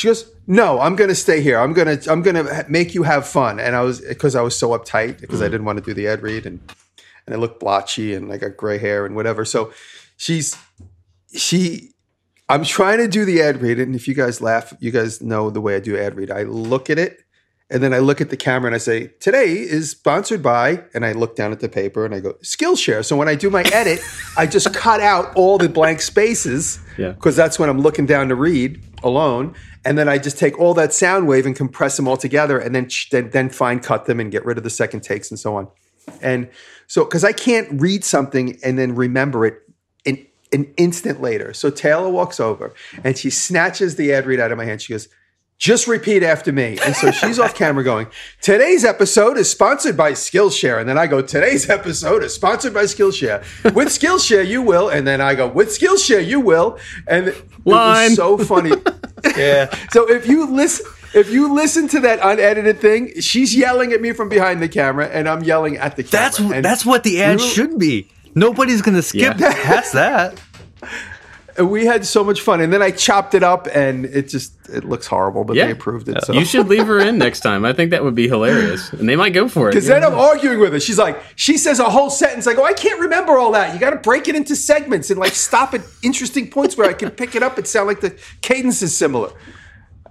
goes, no, I'm going to stay here. I'm going to make you have fun. And because I was so uptight because I didn't want to do the ad read and I looked blotchy and I got gray hair and whatever. So I'm trying to do the ad read, and if you guys laugh, you guys know the way I do ad read. I look at it, and then I look at the camera, and I say, today is sponsored by, and I look down at the paper, and I go, Skillshare. So when I do my edit, I just cut out all the blank spaces, because that's when I'm looking down to read, alone, and then I just take all that sound wave and compress them all together, and then fine cut them and get rid of the second takes and so on. And so, because I can't read something and then remember it an instant later. So Taylor walks over and she snatches the ad read out of my hand. She goes, "Just repeat after me." And so she's off camera going, "Today's episode is sponsored by Skillshare." And then I go, "Today's episode is sponsored by Skillshare. With Skillshare, you will." And then I go, "With Skillshare, you will." And it was so funny. Yeah. So if you listen to that unedited thing, she's yelling at me from behind the camera and I'm yelling at the camera. That's what the ad should be. Nobody's going to skip past that. We had so much fun, and then I chopped it up, and it looks horrible, but they approved it. So. You should leave her in next time. I think that would be hilarious, and they might go for it. Because then I'm arguing with her. She's like, she says a whole sentence. I go, "I can't remember all that. You got to break it into segments and like stop at interesting points where I can pick it up. It sound like the cadence is similar."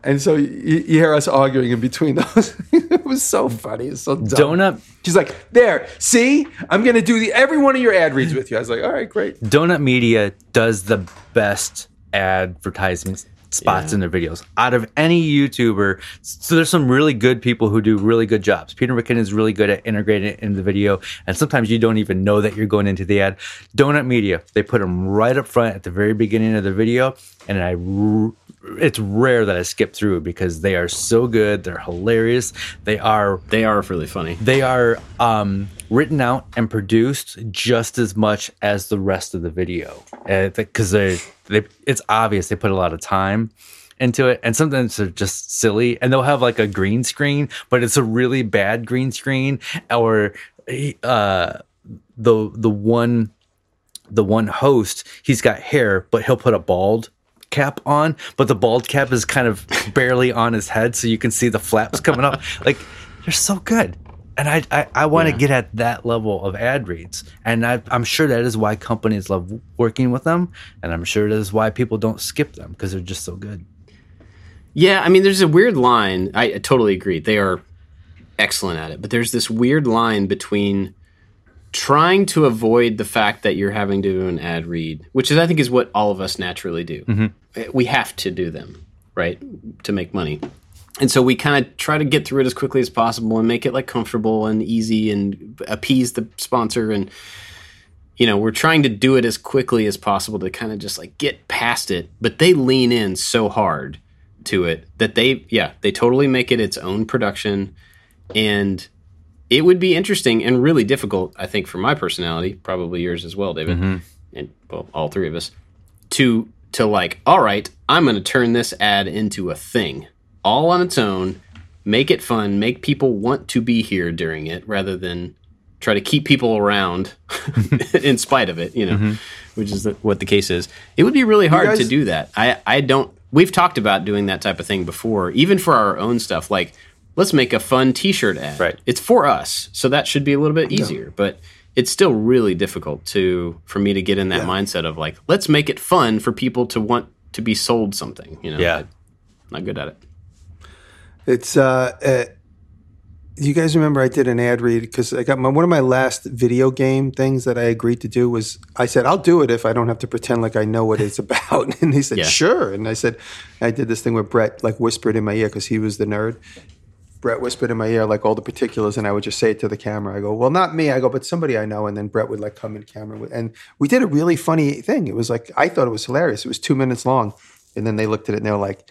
And so you hear us arguing in between those. It was so funny. It was so dumb. Donut. She's like, "There, see? I'm going to do every one of your ad reads with you." I was like, "All right, great." Donut Media does the best advertisement spots in their videos out of any YouTuber. So there's some really good people who do really good jobs. Peter McKinnon is really good at integrating it into the video. And sometimes you don't even know that you're going into the ad. Donut Media, they put them right up front at the very beginning of the video. And it's rare that I skip through because they are so good. They're hilarious. They are really funny. They are written out and produced just as much as the rest of the video because it's obvious they put a lot of time into it. And sometimes they're just silly. And they'll have like a green screen, but it's a really bad green screen. Or the one host, he's got hair, but he'll put a bald cap on, but the bald cap is kind of barely on his head, so you can see the flaps coming up. Like, they're so good. And I want to get at that level of ad reads. And I'm sure that is why companies love working with them. And I'm sure that is why people don't skip them, because they're just so good. Yeah, I mean, there's a weird line. I totally agree. They are excellent at it. But there's this weird line between trying to avoid the fact that you're having to do an ad read, which is, I think, is what all of us naturally do. Mm-hmm. We have to do them, right, to make money. And so we kind of try to get through it as quickly as possible and make it like comfortable and easy and appease the sponsor. And, you know, we're trying to do it as quickly as possible to kind of just like get past it. But they lean in so hard to it that they totally make it its own production. And it would be interesting and really difficult, I think, for my personality, probably yours as well, David, mm-hmm. and well, all three of us, to like, all right, I'm going to turn this ad into a thing all on its own, make it fun, make people want to be here during it rather than try to keep people around in spite of it, you know, mm-hmm. which is what the case is. It would be really hard to do that. We've talked about doing that type of thing before, even for our own stuff, like, let's make a fun T-shirt ad. Right. It's for us, so that should be a little bit easier. Yeah. But it's still really difficult for me to get in that mindset of like, let's make it fun for people to want to be sold something. You know, I'm not good at it. It's you guys remember I did an ad read because I got one of my last video game things that I agreed to do was I said I'll do it if I don't have to pretend like I know what it's about, and he said sure, and I said I did this thing where Brett like whispered in my ear because he was the nerd. Brett whispered in my ear, like, all the particulars, and I would just say it to the camera. I go, well, not me. I go, but somebody I know. And then Brett would, like, come in camera. And we did a really funny thing. It was, like, I thought it was hilarious. It was 2 minutes long. And then they looked at it, and they were like,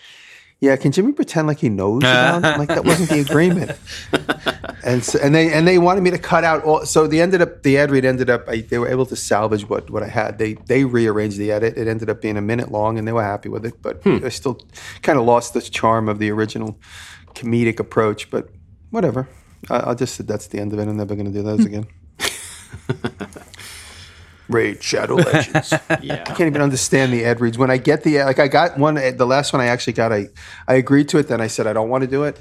yeah, can Jimmy pretend like he knows about it? Like, that wasn't the agreement. And so, and they wanted me to cut out all. So they ended up, the ad read ended up, they were able to salvage what I had. They rearranged the edit. It ended up being a minute long, and they were happy with it. But I still kind of lost the charm of the original comedic approach, but whatever. I'll just say that's the end of it. I'm never going to do those again. Raid Shadow Legends. I can't even understand the ad reads. When I get the ad, like I got one, the last one I actually got, I agreed to it. Then I said, I don't want to do it.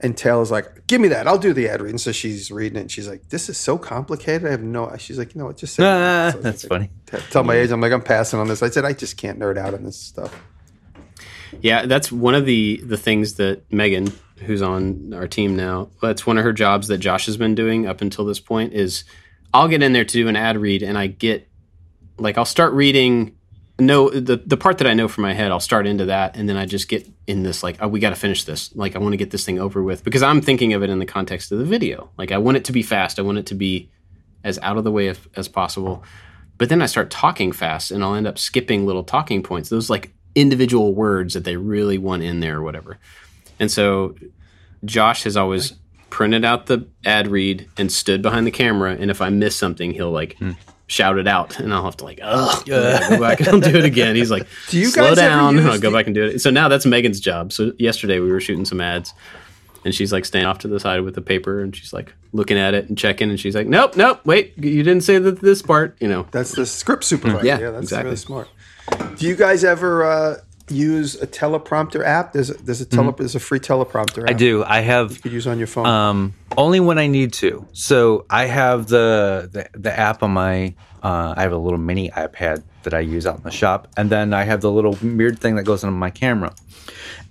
And Taylor's like, give me that. I'll do the ad read. And so she's reading it. And she's like, this is so complicated. She's like, you know what? Just say that. So that's like, funny. Tell my age. I'm like, I'm passing on this. I said, I just can't nerd out on this stuff. Yeah, that's one of the things that Megan, who's on our team now, that's one of her jobs that Josh has been doing up until this point is I'll get in there to do an ad read and I'll start reading know the part that I know from my head, I'll start into that, and then I just get in this like, oh, we got to finish this. Like, I want to get this thing over with, because I'm thinking of it in the context of the video. Like, I want it to be fast. I want it to be as out of the way as possible. But then I start talking fast, and I'll end up skipping little talking points. Those like individual words that they really want in there or whatever. And so Josh has always printed out the ad read and stood behind the camera. And if I miss something, he'll like shout it out, and I'll have to like, oh, go back and I'll do it again. He's like, do you slow guys down. I'll go back and do it. So now that's Megan's job. So yesterday we were shooting some ads, and she's like standing off to the side with the paper, and she's like looking at it and checking, and she's like, nope, wait, you didn't say that this part, you know. That's the script supervisor. Yeah, that's exactly. Really smart. Do you guys ever use a teleprompter app? There's a free teleprompter app. I do. I have. You could use on your phone. Only when I need to. So I have the app on my, I have a little mini iPad that I use out in the shop. And then I have the little mirrored thing that goes on my camera.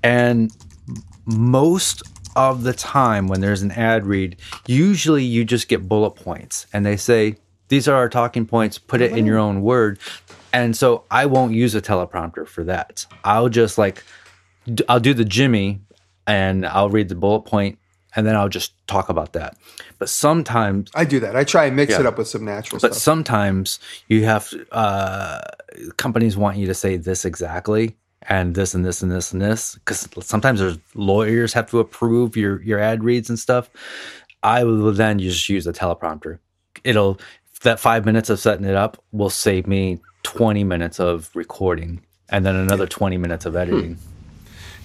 And most of the time when there's an ad read, usually you just get bullet points. And they say, these are our talking points. Put it in your own word. And so I won't use a teleprompter for that. I'll just like, I'll do the Jimmy, and I'll read the bullet point, and then I'll just talk about that. But sometimes I do that. I try and mix it up with some natural stuff. But sometimes you have companies want you to say this exactly, and this and this and this and this, because sometimes there's lawyers have to approve your ad reads and stuff. I will then just use a teleprompter. It'll that 5 minutes of setting it up will save me 20 minutes of recording, and then another 20 minutes of editing.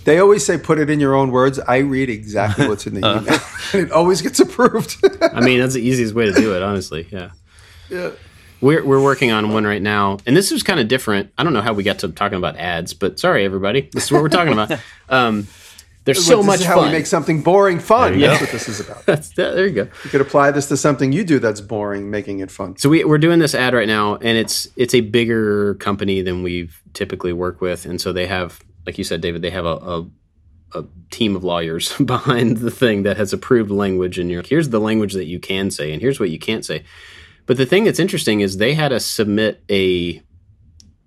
They always say, put it in your own words. I read exactly what's in the email, and it always gets approved. I mean, that's the easiest way to do it, honestly. Yeah. We're working on one right now, and this is kind of different. I don't know how we got to talking about ads, but sorry, everybody. This is what we're talking about. There's so much fun. This is how we make something boring fun. That's what this is about. There you go. You could apply this to something you do that's boring, making it fun. So we're doing this ad right now, and it's a bigger company than we typically work with. And so they have, like you said, David, they have a team of lawyers behind the thing that has approved language. And you're like, here's the language that you can say, and here's what you can't say. But the thing that's interesting is they had us submit a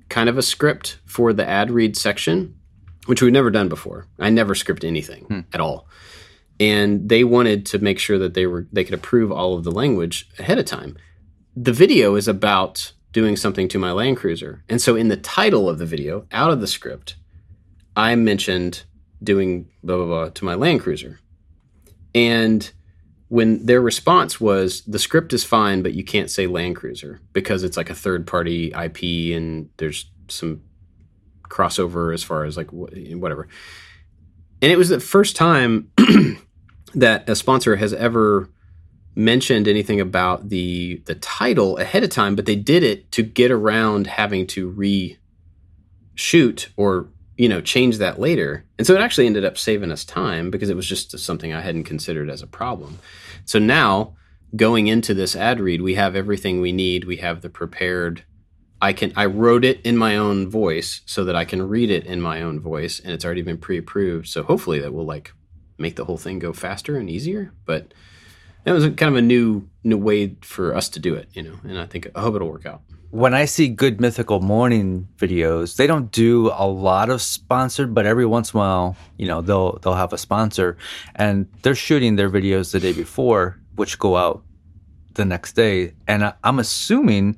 kind of a script for the ad read section, which we've never done before. I never script anything at all. And they wanted to make sure that they could approve all of the language ahead of time. The video is about doing something to my Land Cruiser. And so in the title of the video, out of the script, I mentioned doing blah, blah, blah to my Land Cruiser. And when their response was, the script is fine, but you can't say Land Cruiser because it's like a third-party IP and there's some crossover as far as like whatever. And it was the first time that a sponsor has ever mentioned anything about the title ahead of time, but they did it to get around having to reshoot or, you know, change that later. And so it actually ended up saving us time because it was just something I hadn't considered as a problem. So now going into this ad read, we have everything we need. We have the prepared, I wrote it in my own voice so that I can read it in my own voice, and it's already been pre-approved. So hopefully that will like make the whole thing go faster and easier. But that was kind of a new way for us to do it, you know. And I hope it'll work out. When I see Good Mythical Morning videos, they don't do a lot of sponsored, but every once in a while, you know, they'll have a sponsor, and they're shooting their videos the day before, which go out the next day, and I'm assuming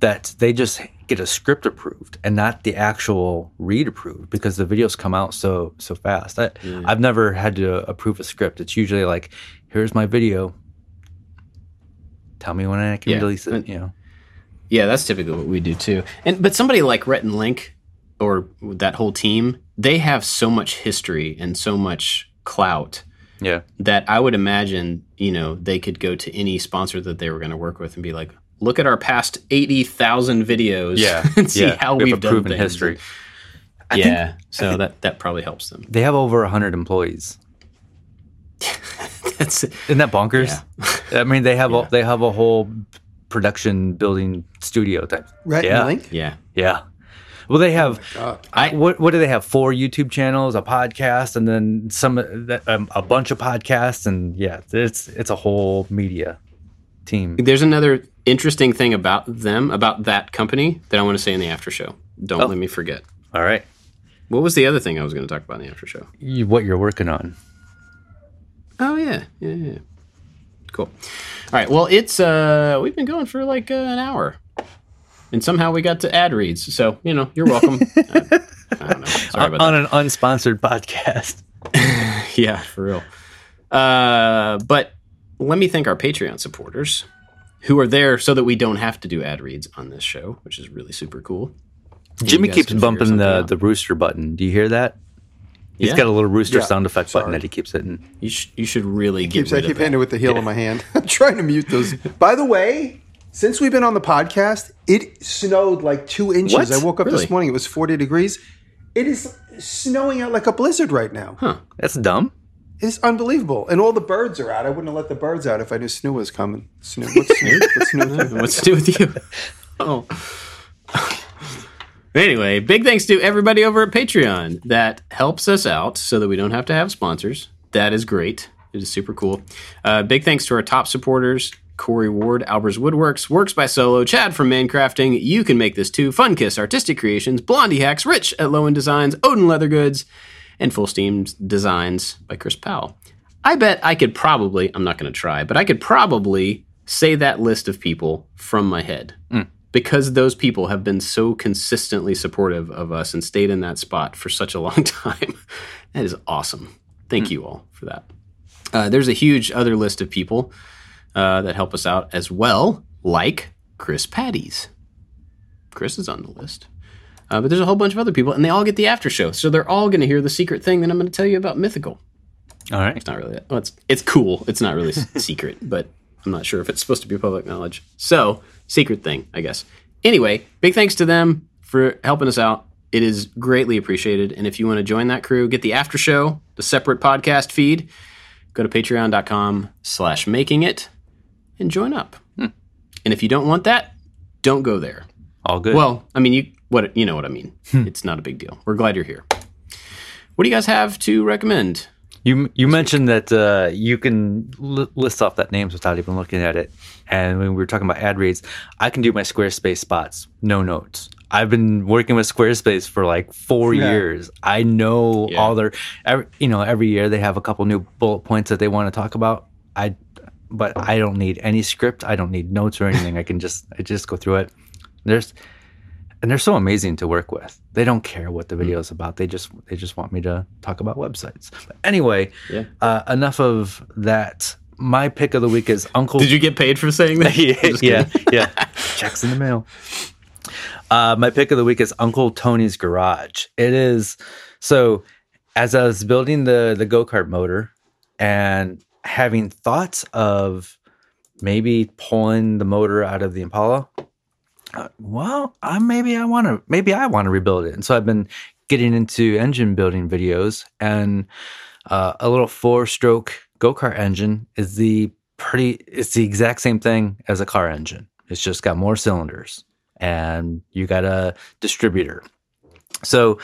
that they just get a script approved and not the actual read approved because the videos come out so fast. I've never had to approve a script. It's usually like, here's my video. Tell me when I can release it. You know. Yeah, that's typically what we do too. But somebody like Rhett and Link or that whole team, they have so much history and so much clout that I would imagine, you know, they could go to any sponsor that they were going to work with and be like, look at our past 80,000 videos and see how we've done proven things. History. I think that probably helps them. They have over 100 employees. Isn't that bonkers? Yeah. I mean, they have a whole production building studio type. Right. Yeah. Link? Yeah. Yeah. Well, they have. Oh what do they have? 4 YouTube channels, a podcast, and then a bunch of podcasts, and it's a whole media team. There's another interesting thing about that company that I want to say in the after show. Don't let me forget. All right. What was the other thing I was going to talk about in the after show? What you're working on. Oh, yeah. Yeah, yeah. Cool. All right. Well, it's we've been going for like an hour. And somehow we got to ad reads. So, you know, you're welcome. I don't know. Sorry about that. On an unsponsored podcast. Yeah, for real. But let me thank our Patreon supporters who are there so that we don't have to do ad reads on this show, which is really super cool. Jimmy keeps bumping the rooster button. Do you hear that? He's got a little rooster sound effect button that he keeps hitting. You should really get rid of it. I keep hitting it with the heel of my hand. I'm trying to mute those. By the way, since we've been on the podcast, it snowed like 2 inches. What? I woke up this morning. It was 40 degrees. It is snowing out like a blizzard right now. Huh. That's dumb. It's unbelievable. And all the birds are out. I wouldn't have let the birds out if I knew Snoo was coming. Snoo. What's Snoo? What's Snoo? What's Snoo with you? Oh. Anyway, big thanks to everybody over at Patreon that helps us out so that we don't have to have sponsors. That is great. It is super cool. Big thanks to our top supporters, Corey Ward, Albers Woodworks, Works by Solo, Chad from Mancrafting, You Can Make This Too, Funkiss Artistic Creations, Blondie Hacks, Rich at Lowen Designs, Odin Leather Goods, and Full Steam Designs by Chris Powell. I bet I could probably, I'm not going to try, but I could probably say that list of people from my head. Mm. Because those people have been so consistently supportive of us and stayed in that spot for such a long time. That is awesome. Thank you all for that. There's a huge other list of people that help us out as well, like Chris Patties. Chris is on the list. But there's a whole bunch of other people, and they all get the after show. So they're all going to hear the secret thing that I'm going to tell you about Mythical. All right. It's not really that. Well, it's cool. It's not really secret, but I'm not sure if it's supposed to be public knowledge. So, secret thing, I guess. Anyway, big thanks to them for helping us out. It is greatly appreciated. And if you want to join that crew, get the after show, the separate podcast feed, go to patreon.com/makingit and join up. Hmm. And if you don't want that, don't go there. All good. Well, I mean, you know what I mean. It's not a big deal. We're glad you're here. What do you guys have to recommend? You mentioned that you can list off that names without even looking at it. And when we were talking about ad reads, I can do my Squarespace spots, no notes. I've been working with Squarespace for like 4 years. I know all their, every year they have a couple new bullet points that they want to talk about. But I don't need any script. I don't need notes or anything. I just go through it. And they're so amazing to work with. They don't care what the video is about. They just want me to talk about websites. But anyway, enough of that. My pick of the week is Uncle. Did you get paid for saying that? Yeah. Checks in the mail. My pick of the week is Uncle Tony's Garage. It is so. As I was building the go-kart motor and having thoughts of maybe pulling the motor out of the Impala. Maybe I want to rebuild it. And so I've been getting into engine building videos, and a little 4-stroke go-kart engine is it's the exact same thing as a car engine. It's just got more cylinders, and you got a distributor. So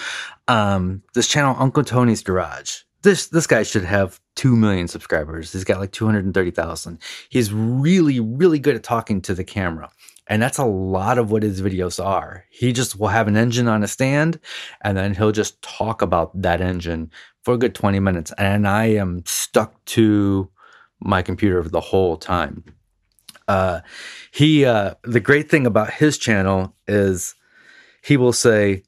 this channel, Uncle Tony's Garage, this guy should have 2 million subscribers. He's got like 230,000. He's really, really good at talking to the camera. And that's a lot of what his videos are. He just will have an engine on a stand, and then he'll just talk about that engine for a good 20 minutes. And I am stuck to my computer the whole time. The great thing about his channel is he will say,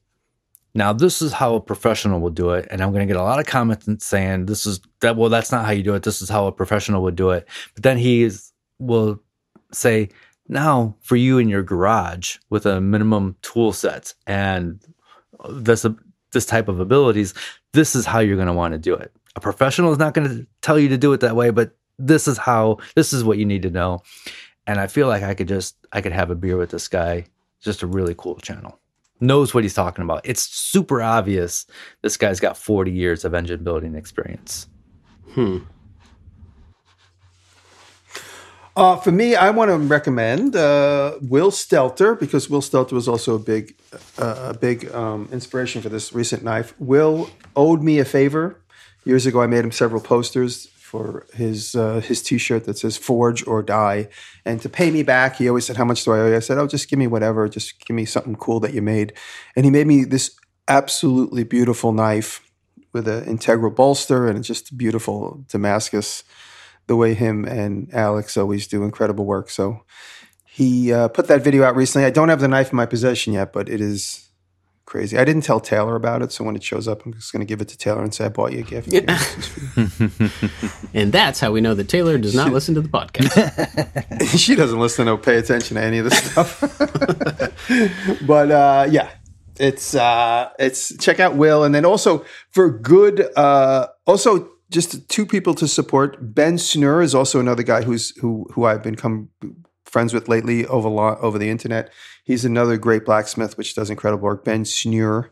now this is how a professional will do it. And I'm going to get a lot of comments saying, that's not how you do it. This is how a professional would do it. But then will say, now for you in your garage with a minimum tool set and this type of abilities, this is how you're going to want to do it. A professional is not going to tell you to do it that way, but this is what you need to know. And I feel like I could have a beer with this guy. Just a really cool channel. Knows what he's talking about. It's super obvious. This guy's got 40 years of engine building experience. For me, I want to recommend Will Stelter, because Will Stelter was also a big inspiration for this recent knife. Will owed me a favor. Years ago, I made him several posters for his T-shirt that says Forge or Die. And to pay me back, he always said, how much do I owe you? I said, oh, just give me whatever. Just give me something cool that you made. And he made me this absolutely beautiful knife with an integral bolster and just beautiful Damascus, the way him and Alex always do incredible work. So he put that video out recently. I don't have the knife in my possession yet, but it is crazy. I didn't tell Taylor about it, so when it shows up, I'm just going to give it to Taylor and say, I bought you a gift. Yeah. And that's how we know that Taylor does not listen to the podcast. She doesn't listen or pay attention to any of this stuff. But yeah. It's check out Will. And then also for good, also just two people to support. Ben Schnur is also another guy who I've become friends with lately over the internet. He's another great blacksmith, which does incredible work. Ben Schnur.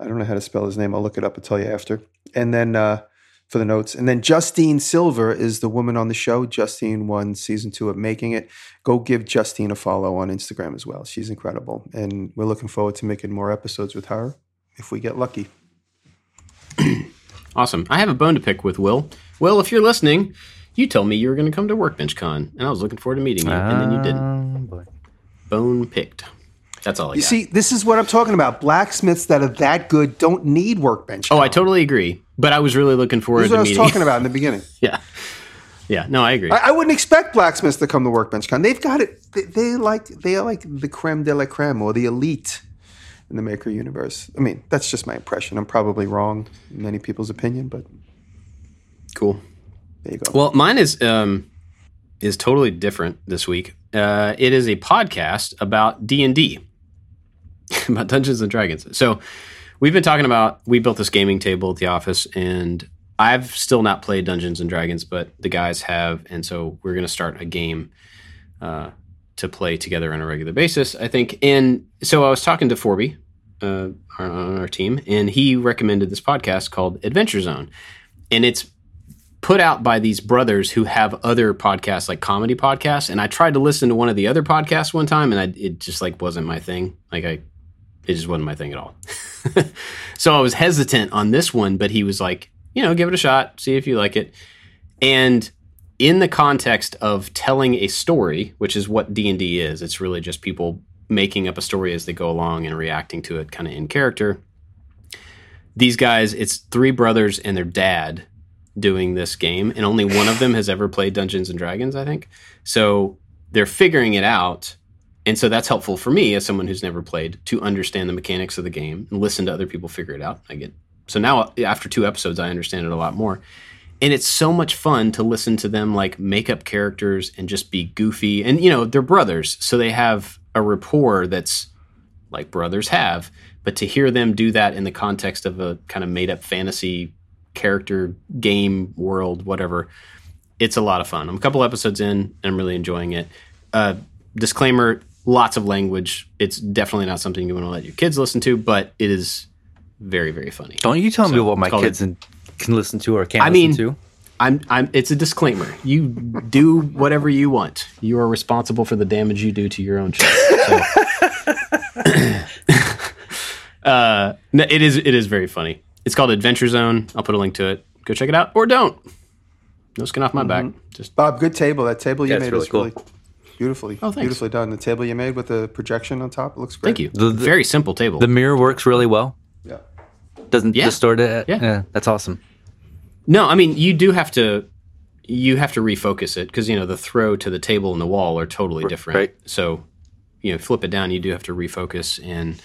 I don't know how to spell his name. I'll look it up and tell you after. And then, for the notes. And then Justine Silver is the woman on the show. Justine won season 2 of Making It. Go give Justine a follow on Instagram as well. She's incredible. And we're looking forward to making more episodes with her if we get lucky. Awesome. I have a bone to pick with Will. Will, if you're listening, you told me you were going to come to WorkbenchCon, and I was looking forward to meeting you, and then you didn't. Boy. Bone picked. That's all I got. You see, this is what I'm talking about. Blacksmiths that are that good don't need WorkbenchCon. Oh, I totally agree. But I was really looking forward to meeting. This is what I was talking about in the beginning. Yeah. Yeah. No, I agree. I wouldn't expect blacksmiths to come to WorkbenchCon. They've got it. They are like the creme de la creme or the elite in the maker universe. I mean, that's just my impression. I'm probably wrong in many people's opinion, but. Cool. There you go. Well, mine is totally different this week. It is a podcast about D&D, about Dungeons and Dragons. So. We've been talking about, we built this gaming table at the office, and I've still not played Dungeons & Dragons, but the guys have, and so we're going to start a game to play together on a regular basis, I think. And so I was talking to Forby on our team, and he recommended this podcast called Adventure Zone. And it's put out by these brothers who have other podcasts, like comedy podcasts, and I tried to listen to one of the other podcasts one time, and it just like wasn't my thing. It just wasn't my thing at all. So I was hesitant on this one, but he was like, give it a shot, see if you like it. And in the context of telling a story, which is what D&D is, it's really just people making up a story as they go along and reacting to it kind of in character. These guys, it's three brothers and their dad doing this game, and only one of them has ever played Dungeons & Dragons, I think. So they're figuring it out. And so that's helpful for me as someone who's never played to understand the mechanics of the game and listen to other people figure it out. So now after 2 episodes, I understand it a lot more. And it's so much fun to listen to them like make up characters and just be goofy. And, they're brothers, so they have a rapport that's like brothers have. But to hear them do that in the context of a kind of made up fantasy character, game, world, whatever, it's a lot of fun. I'm a couple episodes in, and I'm really enjoying it. Disclaimer. Lots of language. It's definitely not something you want to let your kids listen to, but it is very, very funny. Don't you tell me what my kids can listen to or can't listen to. It's a disclaimer. You do whatever you want. You are responsible for the damage you do to your own child. It is very funny. It's called Adventure Zone. I'll put a link to it. Go check it out or don't. No skin off my back. Just Bob, good table. That table you made is really cool. Beautifully. Oh, thanks. Beautifully done. The table you made with the projection on top, it looks great. Thank you. The very simple table. The mirror works really well. Yeah. Doesn't distort it. Yeah. Yeah. That's awesome. No, I mean, you have to refocus it because, the throw to the table and the wall are totally different. Right. So, flip it down, you do have to refocus. And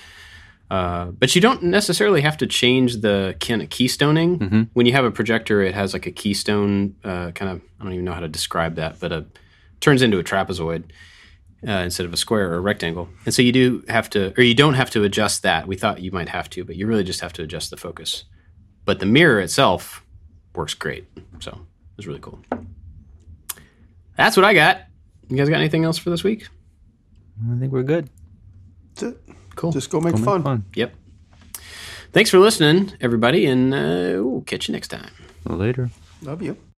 but you don't necessarily have to change the kind of keystoning. Mm-hmm. When you have a projector, it has like a keystone kind of, I don't even know how to describe that, but turns into a trapezoid instead of a square or a rectangle. And so you don't have to adjust that. We thought you might have to, but you really just have to adjust the focus. But the mirror itself works great. So it was really cool. That's what I got. You guys got anything else for this week? I think we're good. That's it. Cool. Just go make fun. Yep. Thanks for listening, everybody, and we'll catch you next time. Later. Love you.